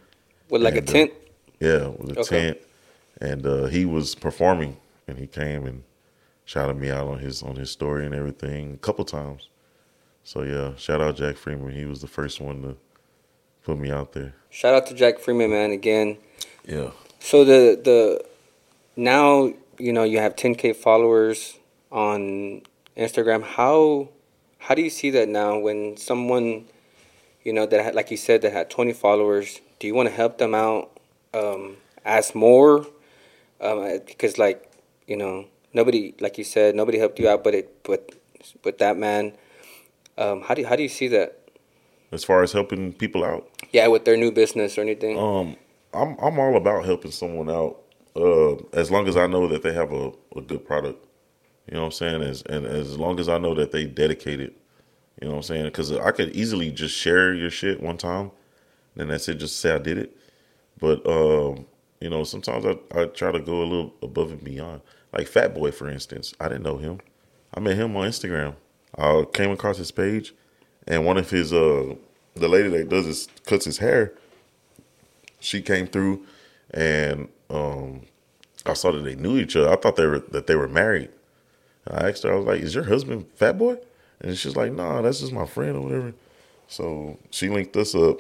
With like a tent? Yeah, with a tent. And he was performing, and he came and shouted me out on his story and everything a couple times. So, yeah, shout out Jack Freeman. He was the first one to put me out there. Shout out to Jack Freeman, man, again. Yeah. So, the now, you know, you have 10K followers on Instagram. How do you see that now when someone, you know, that had, like you said, that had 20 followers, do you want to help them out, ask more? Because, like, you know, nobody, like you said, nobody helped you out but that man. How do you see that? As far as helping people out? Yeah, with their new business or anything. I'm all about helping someone out. As long as I know that they have a good product, you know what I'm saying. As long as I know that they dedicate it, you know what I'm saying. Because I could easily just share your shit one time, and that's it. Just say I did it. But, you know, sometimes I try to go a little above and beyond. Like Fat Boy, for instance. I didn't know him. I met him on Instagram. I came across his page, and one of his, the lady that does his, cuts his hair, she came through, and I saw that they knew each other. I thought they were married. And I asked her, I was like, is your husband Fat Boy? And she's like, nah, that's just my friend or whatever. So she linked us up,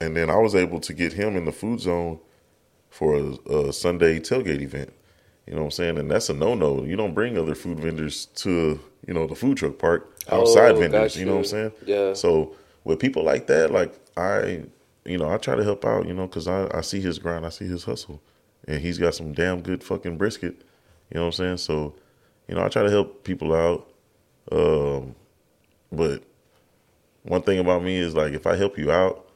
and then I was able to get him in the Food Zone for a Sunday tailgate event. You know what I'm saying? And that's a no-no. You don't bring other food vendors to, you know, the food truck park, outside vendors. You know what I'm saying? Yeah. So with people like that, like I try to help out, you know, because I see his grind. I see his hustle. And he's got some damn good fucking brisket. You know what I'm saying? So, you know, I try to help people out. But one thing about me is, like, if I help you out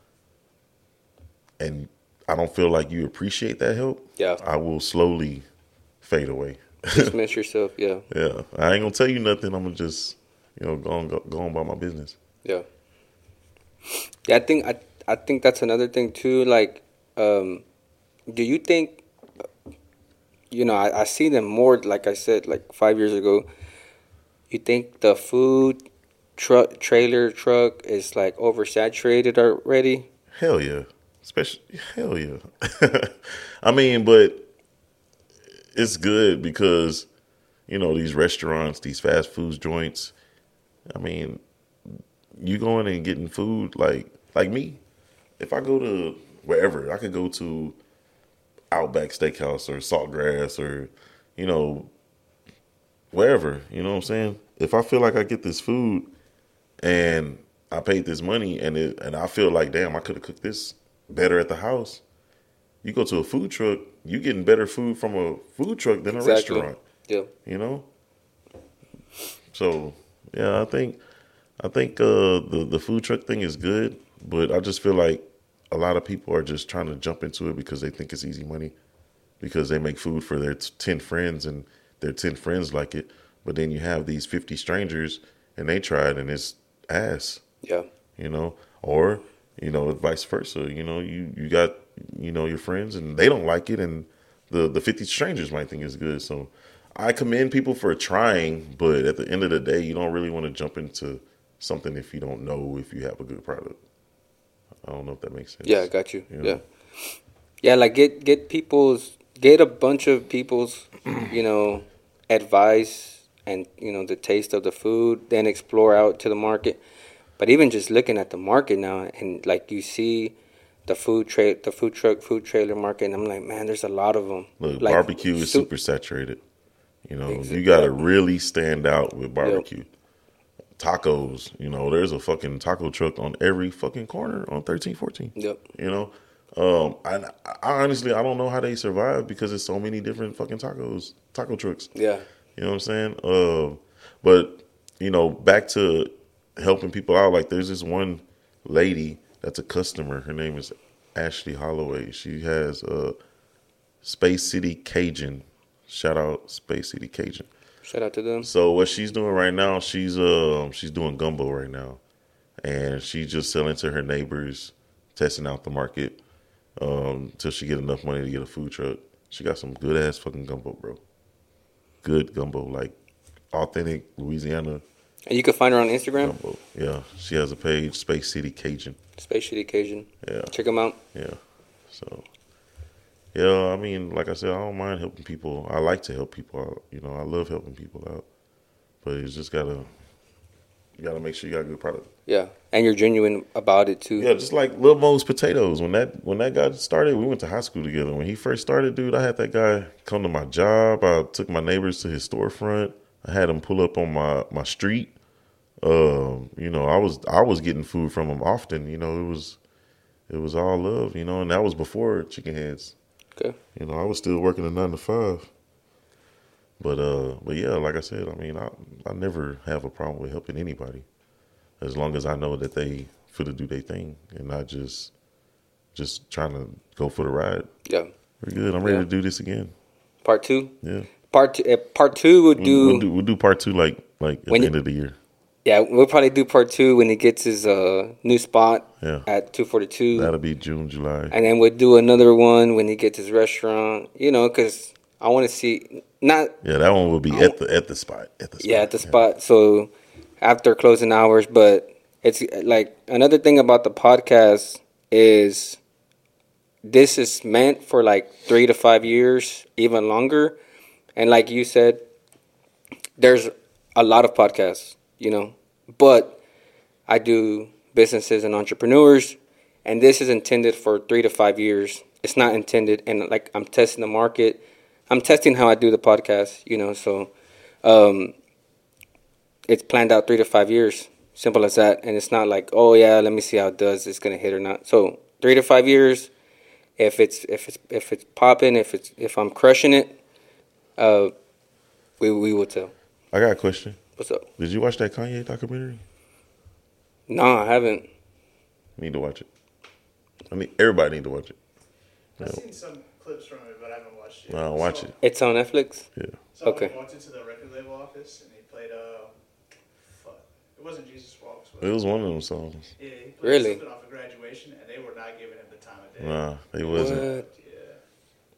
and I don't feel like you appreciate that help, yeah, I will slowly fade away. Dismiss yourself, yeah. Yeah. I ain't going to tell you nothing. I'm going to just, you know, go on about my business. Yeah. Yeah, I think that's another thing, too. Like, do you think, you know, I see them more, like I said, like 5 years ago. You think the food trailer truck is, like, oversaturated already? Hell yeah. Especially, hell yeah. I mean, but it's good because, you know, these restaurants, these fast food joints, I mean, you going and getting food like me. If I go to wherever, I could go to Outback Steakhouse or Saltgrass or, you know, wherever. You know what I'm saying? If I feel like I get this food and I paid this money and I feel like, damn, I could have cooked this better at the house. You go to a food truck, you getting better food from a food truck than a restaurant. Yeah. You know? So, yeah, I think the food truck thing is good, but I just feel like a lot of people are just trying to jump into it because they think it's easy money, because they make food for their 10 friends and their 10 friends like it. But then you have these 50 strangers and they try it and it's ass. Yeah. You know? Or, you know, vice versa. You know, you got, you know, your friends and they don't like it, and the 50 strangers might think it's good. So I commend people for trying, but at the end of the day, you don't really want to jump into something if you don't know if you have a good product. I don't know if that makes sense. Yeah, I got you. You know? Yeah. Yeah, like get a bunch of people's, you know, advice and, you know, the taste of the food, then explore out to the market. But even just looking at the market now, and like you see the food truck, food trailer market, and I'm like, man, there's a lot of them. Look, like, barbecue is super saturated. You know, exactly. You got to really stand out with barbecue. Yep. Tacos, you know, there's a fucking taco truck on every fucking corner on 1314. Yep. You know, I honestly, I don't know how they survive because there's so many different fucking taco trucks. Yeah. You know what I'm saying? But, you know, back to helping people out. Like, there's this one lady that's a customer. Her name is Ashley Holloway. She has a Space City Cajun. Shout out Space City Cajun. Shout out to them. So what she's doing right now, she's doing gumbo right now, and she's just selling to her neighbors, testing out the market till she get enough money to get a food truck. She got some good ass fucking gumbo, bro. Good gumbo, like authentic Louisiana. And you can find her on Instagram. Gumbo. Yeah, she has a page, Space City Cajun. Space City Cajun. Yeah, check them out. Yeah, so. Yeah, I mean, like I said, I don't mind helping people. I like to help people out. You know, I love helping people out. But it's just you gotta make sure you got a good product. Yeah, and you're genuine about it, too. Yeah, just like Lil Mo's Potatoes. When that guy started, we went to high school together. When he first started, dude, I had that guy come to my job. I took my neighbors to his storefront. I had him pull up on my street. You know, I was getting food from him often. You know, it was all love, you know, and that was before Chicken Headz. Okay. You know, I was still working a 9 to 5, but yeah, like I said, I mean, I never have a problem with helping anybody, as long as I know that they feel to do their thing and not just trying to go for the ride. Yeah, we're good. I'm ready to do this again. Part two. Yeah. Part two. We'll do part two like at the end of the year. Yeah, we'll probably do part two when he gets his new spot at 242. That'll be June, July. And then we'll do another one when he gets his restaurant, you know, because I want to see not. Yeah, that one will be at the spot. Yeah, at the spot. So after closing hours, but it's like another thing about the podcast is this is meant for like 3 to 5 years, even longer. And like you said, there's a lot of podcasts. You know, but I do businesses and entrepreneurs, and this is intended for 3 to 5 years. It's not intended, and like I'm testing the market. I'm testing how I do the podcast, you know, so it's planned out 3 to 5 years. Simple as that. And it's not like, oh, yeah, let me see how it does. It's going to hit or not. So 3 to 5 years, if it's popping, if I'm crushing it, we will tell. I got a question. What's up? Did you watch that Kanye documentary? No, I haven't. Need to watch it. I mean, everybody need to watch it. I've seen some clips from it, but I haven't watched it. No, watch it. It's on Netflix? Yeah. Someone walked into the record label office, and he played it wasn't Jesus Walks. It was one of them songs. Yeah, he played something off of Graduation, and they were not giving him the time of day. Nah, they wasn't. What?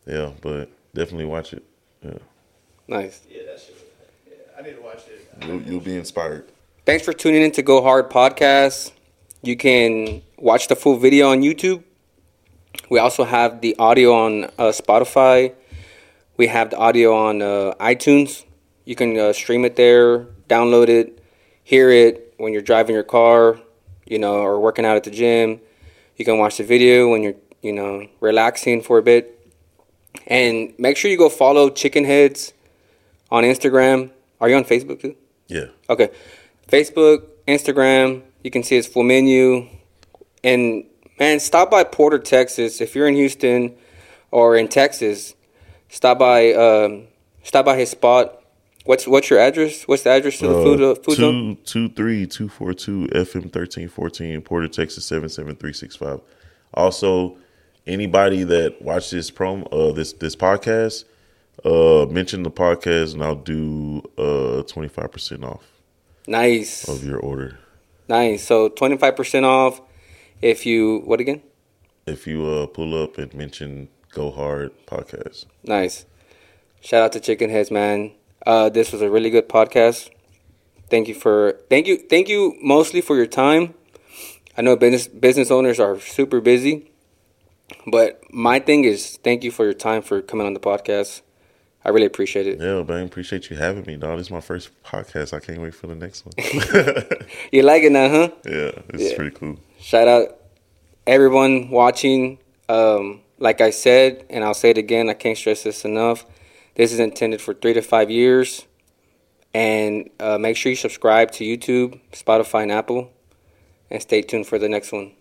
Yeah. Yeah, but definitely watch it. Yeah. Nice. Yeah, that shit was I need to watch it. You'll be inspired. Thanks for tuning in to Go Hard Podcast. You can watch the full video on YouTube. We also have the audio on Spotify. We have the audio on iTunes. You can stream it there, download it, hear it when you're driving your car, you know, or working out at the gym. You can watch the video when you're, you know, relaxing for a bit. And make sure you go follow Chicken Headz on Instagram. Are you on Facebook too? Yeah. Okay. Facebook, Instagram, you can see his full menu. And, man, stop by Porter, Texas. If you're in Houston or in Texas, stop by his spot. What's your address? What's the address to the food zone? 23242 FM 1314, Porter, Texas 77365. Also, anybody that watches this this podcast, mention the podcast and I'll do 25% off. Nice. Of your order. Nice. So 25% off if you what again? If you pull up and mention Go Hard Podcast. Nice. Shout out to Chicken Headz, man. This was a really good podcast. Thank you mostly for your time. I know business owners are super busy, but my thing is thank you for your time for coming on the podcast. I really appreciate it. Yeah, man. Appreciate you having me, dog. This is my first podcast. I can't wait for the next one. You like it now, huh? Yeah, it's pretty cool. Shout out everyone watching. Like I said, and I'll say it again, I can't stress this enough. This is intended for 3 to 5 years. And make sure you subscribe to YouTube, Spotify, and Apple. And stay tuned for the next one.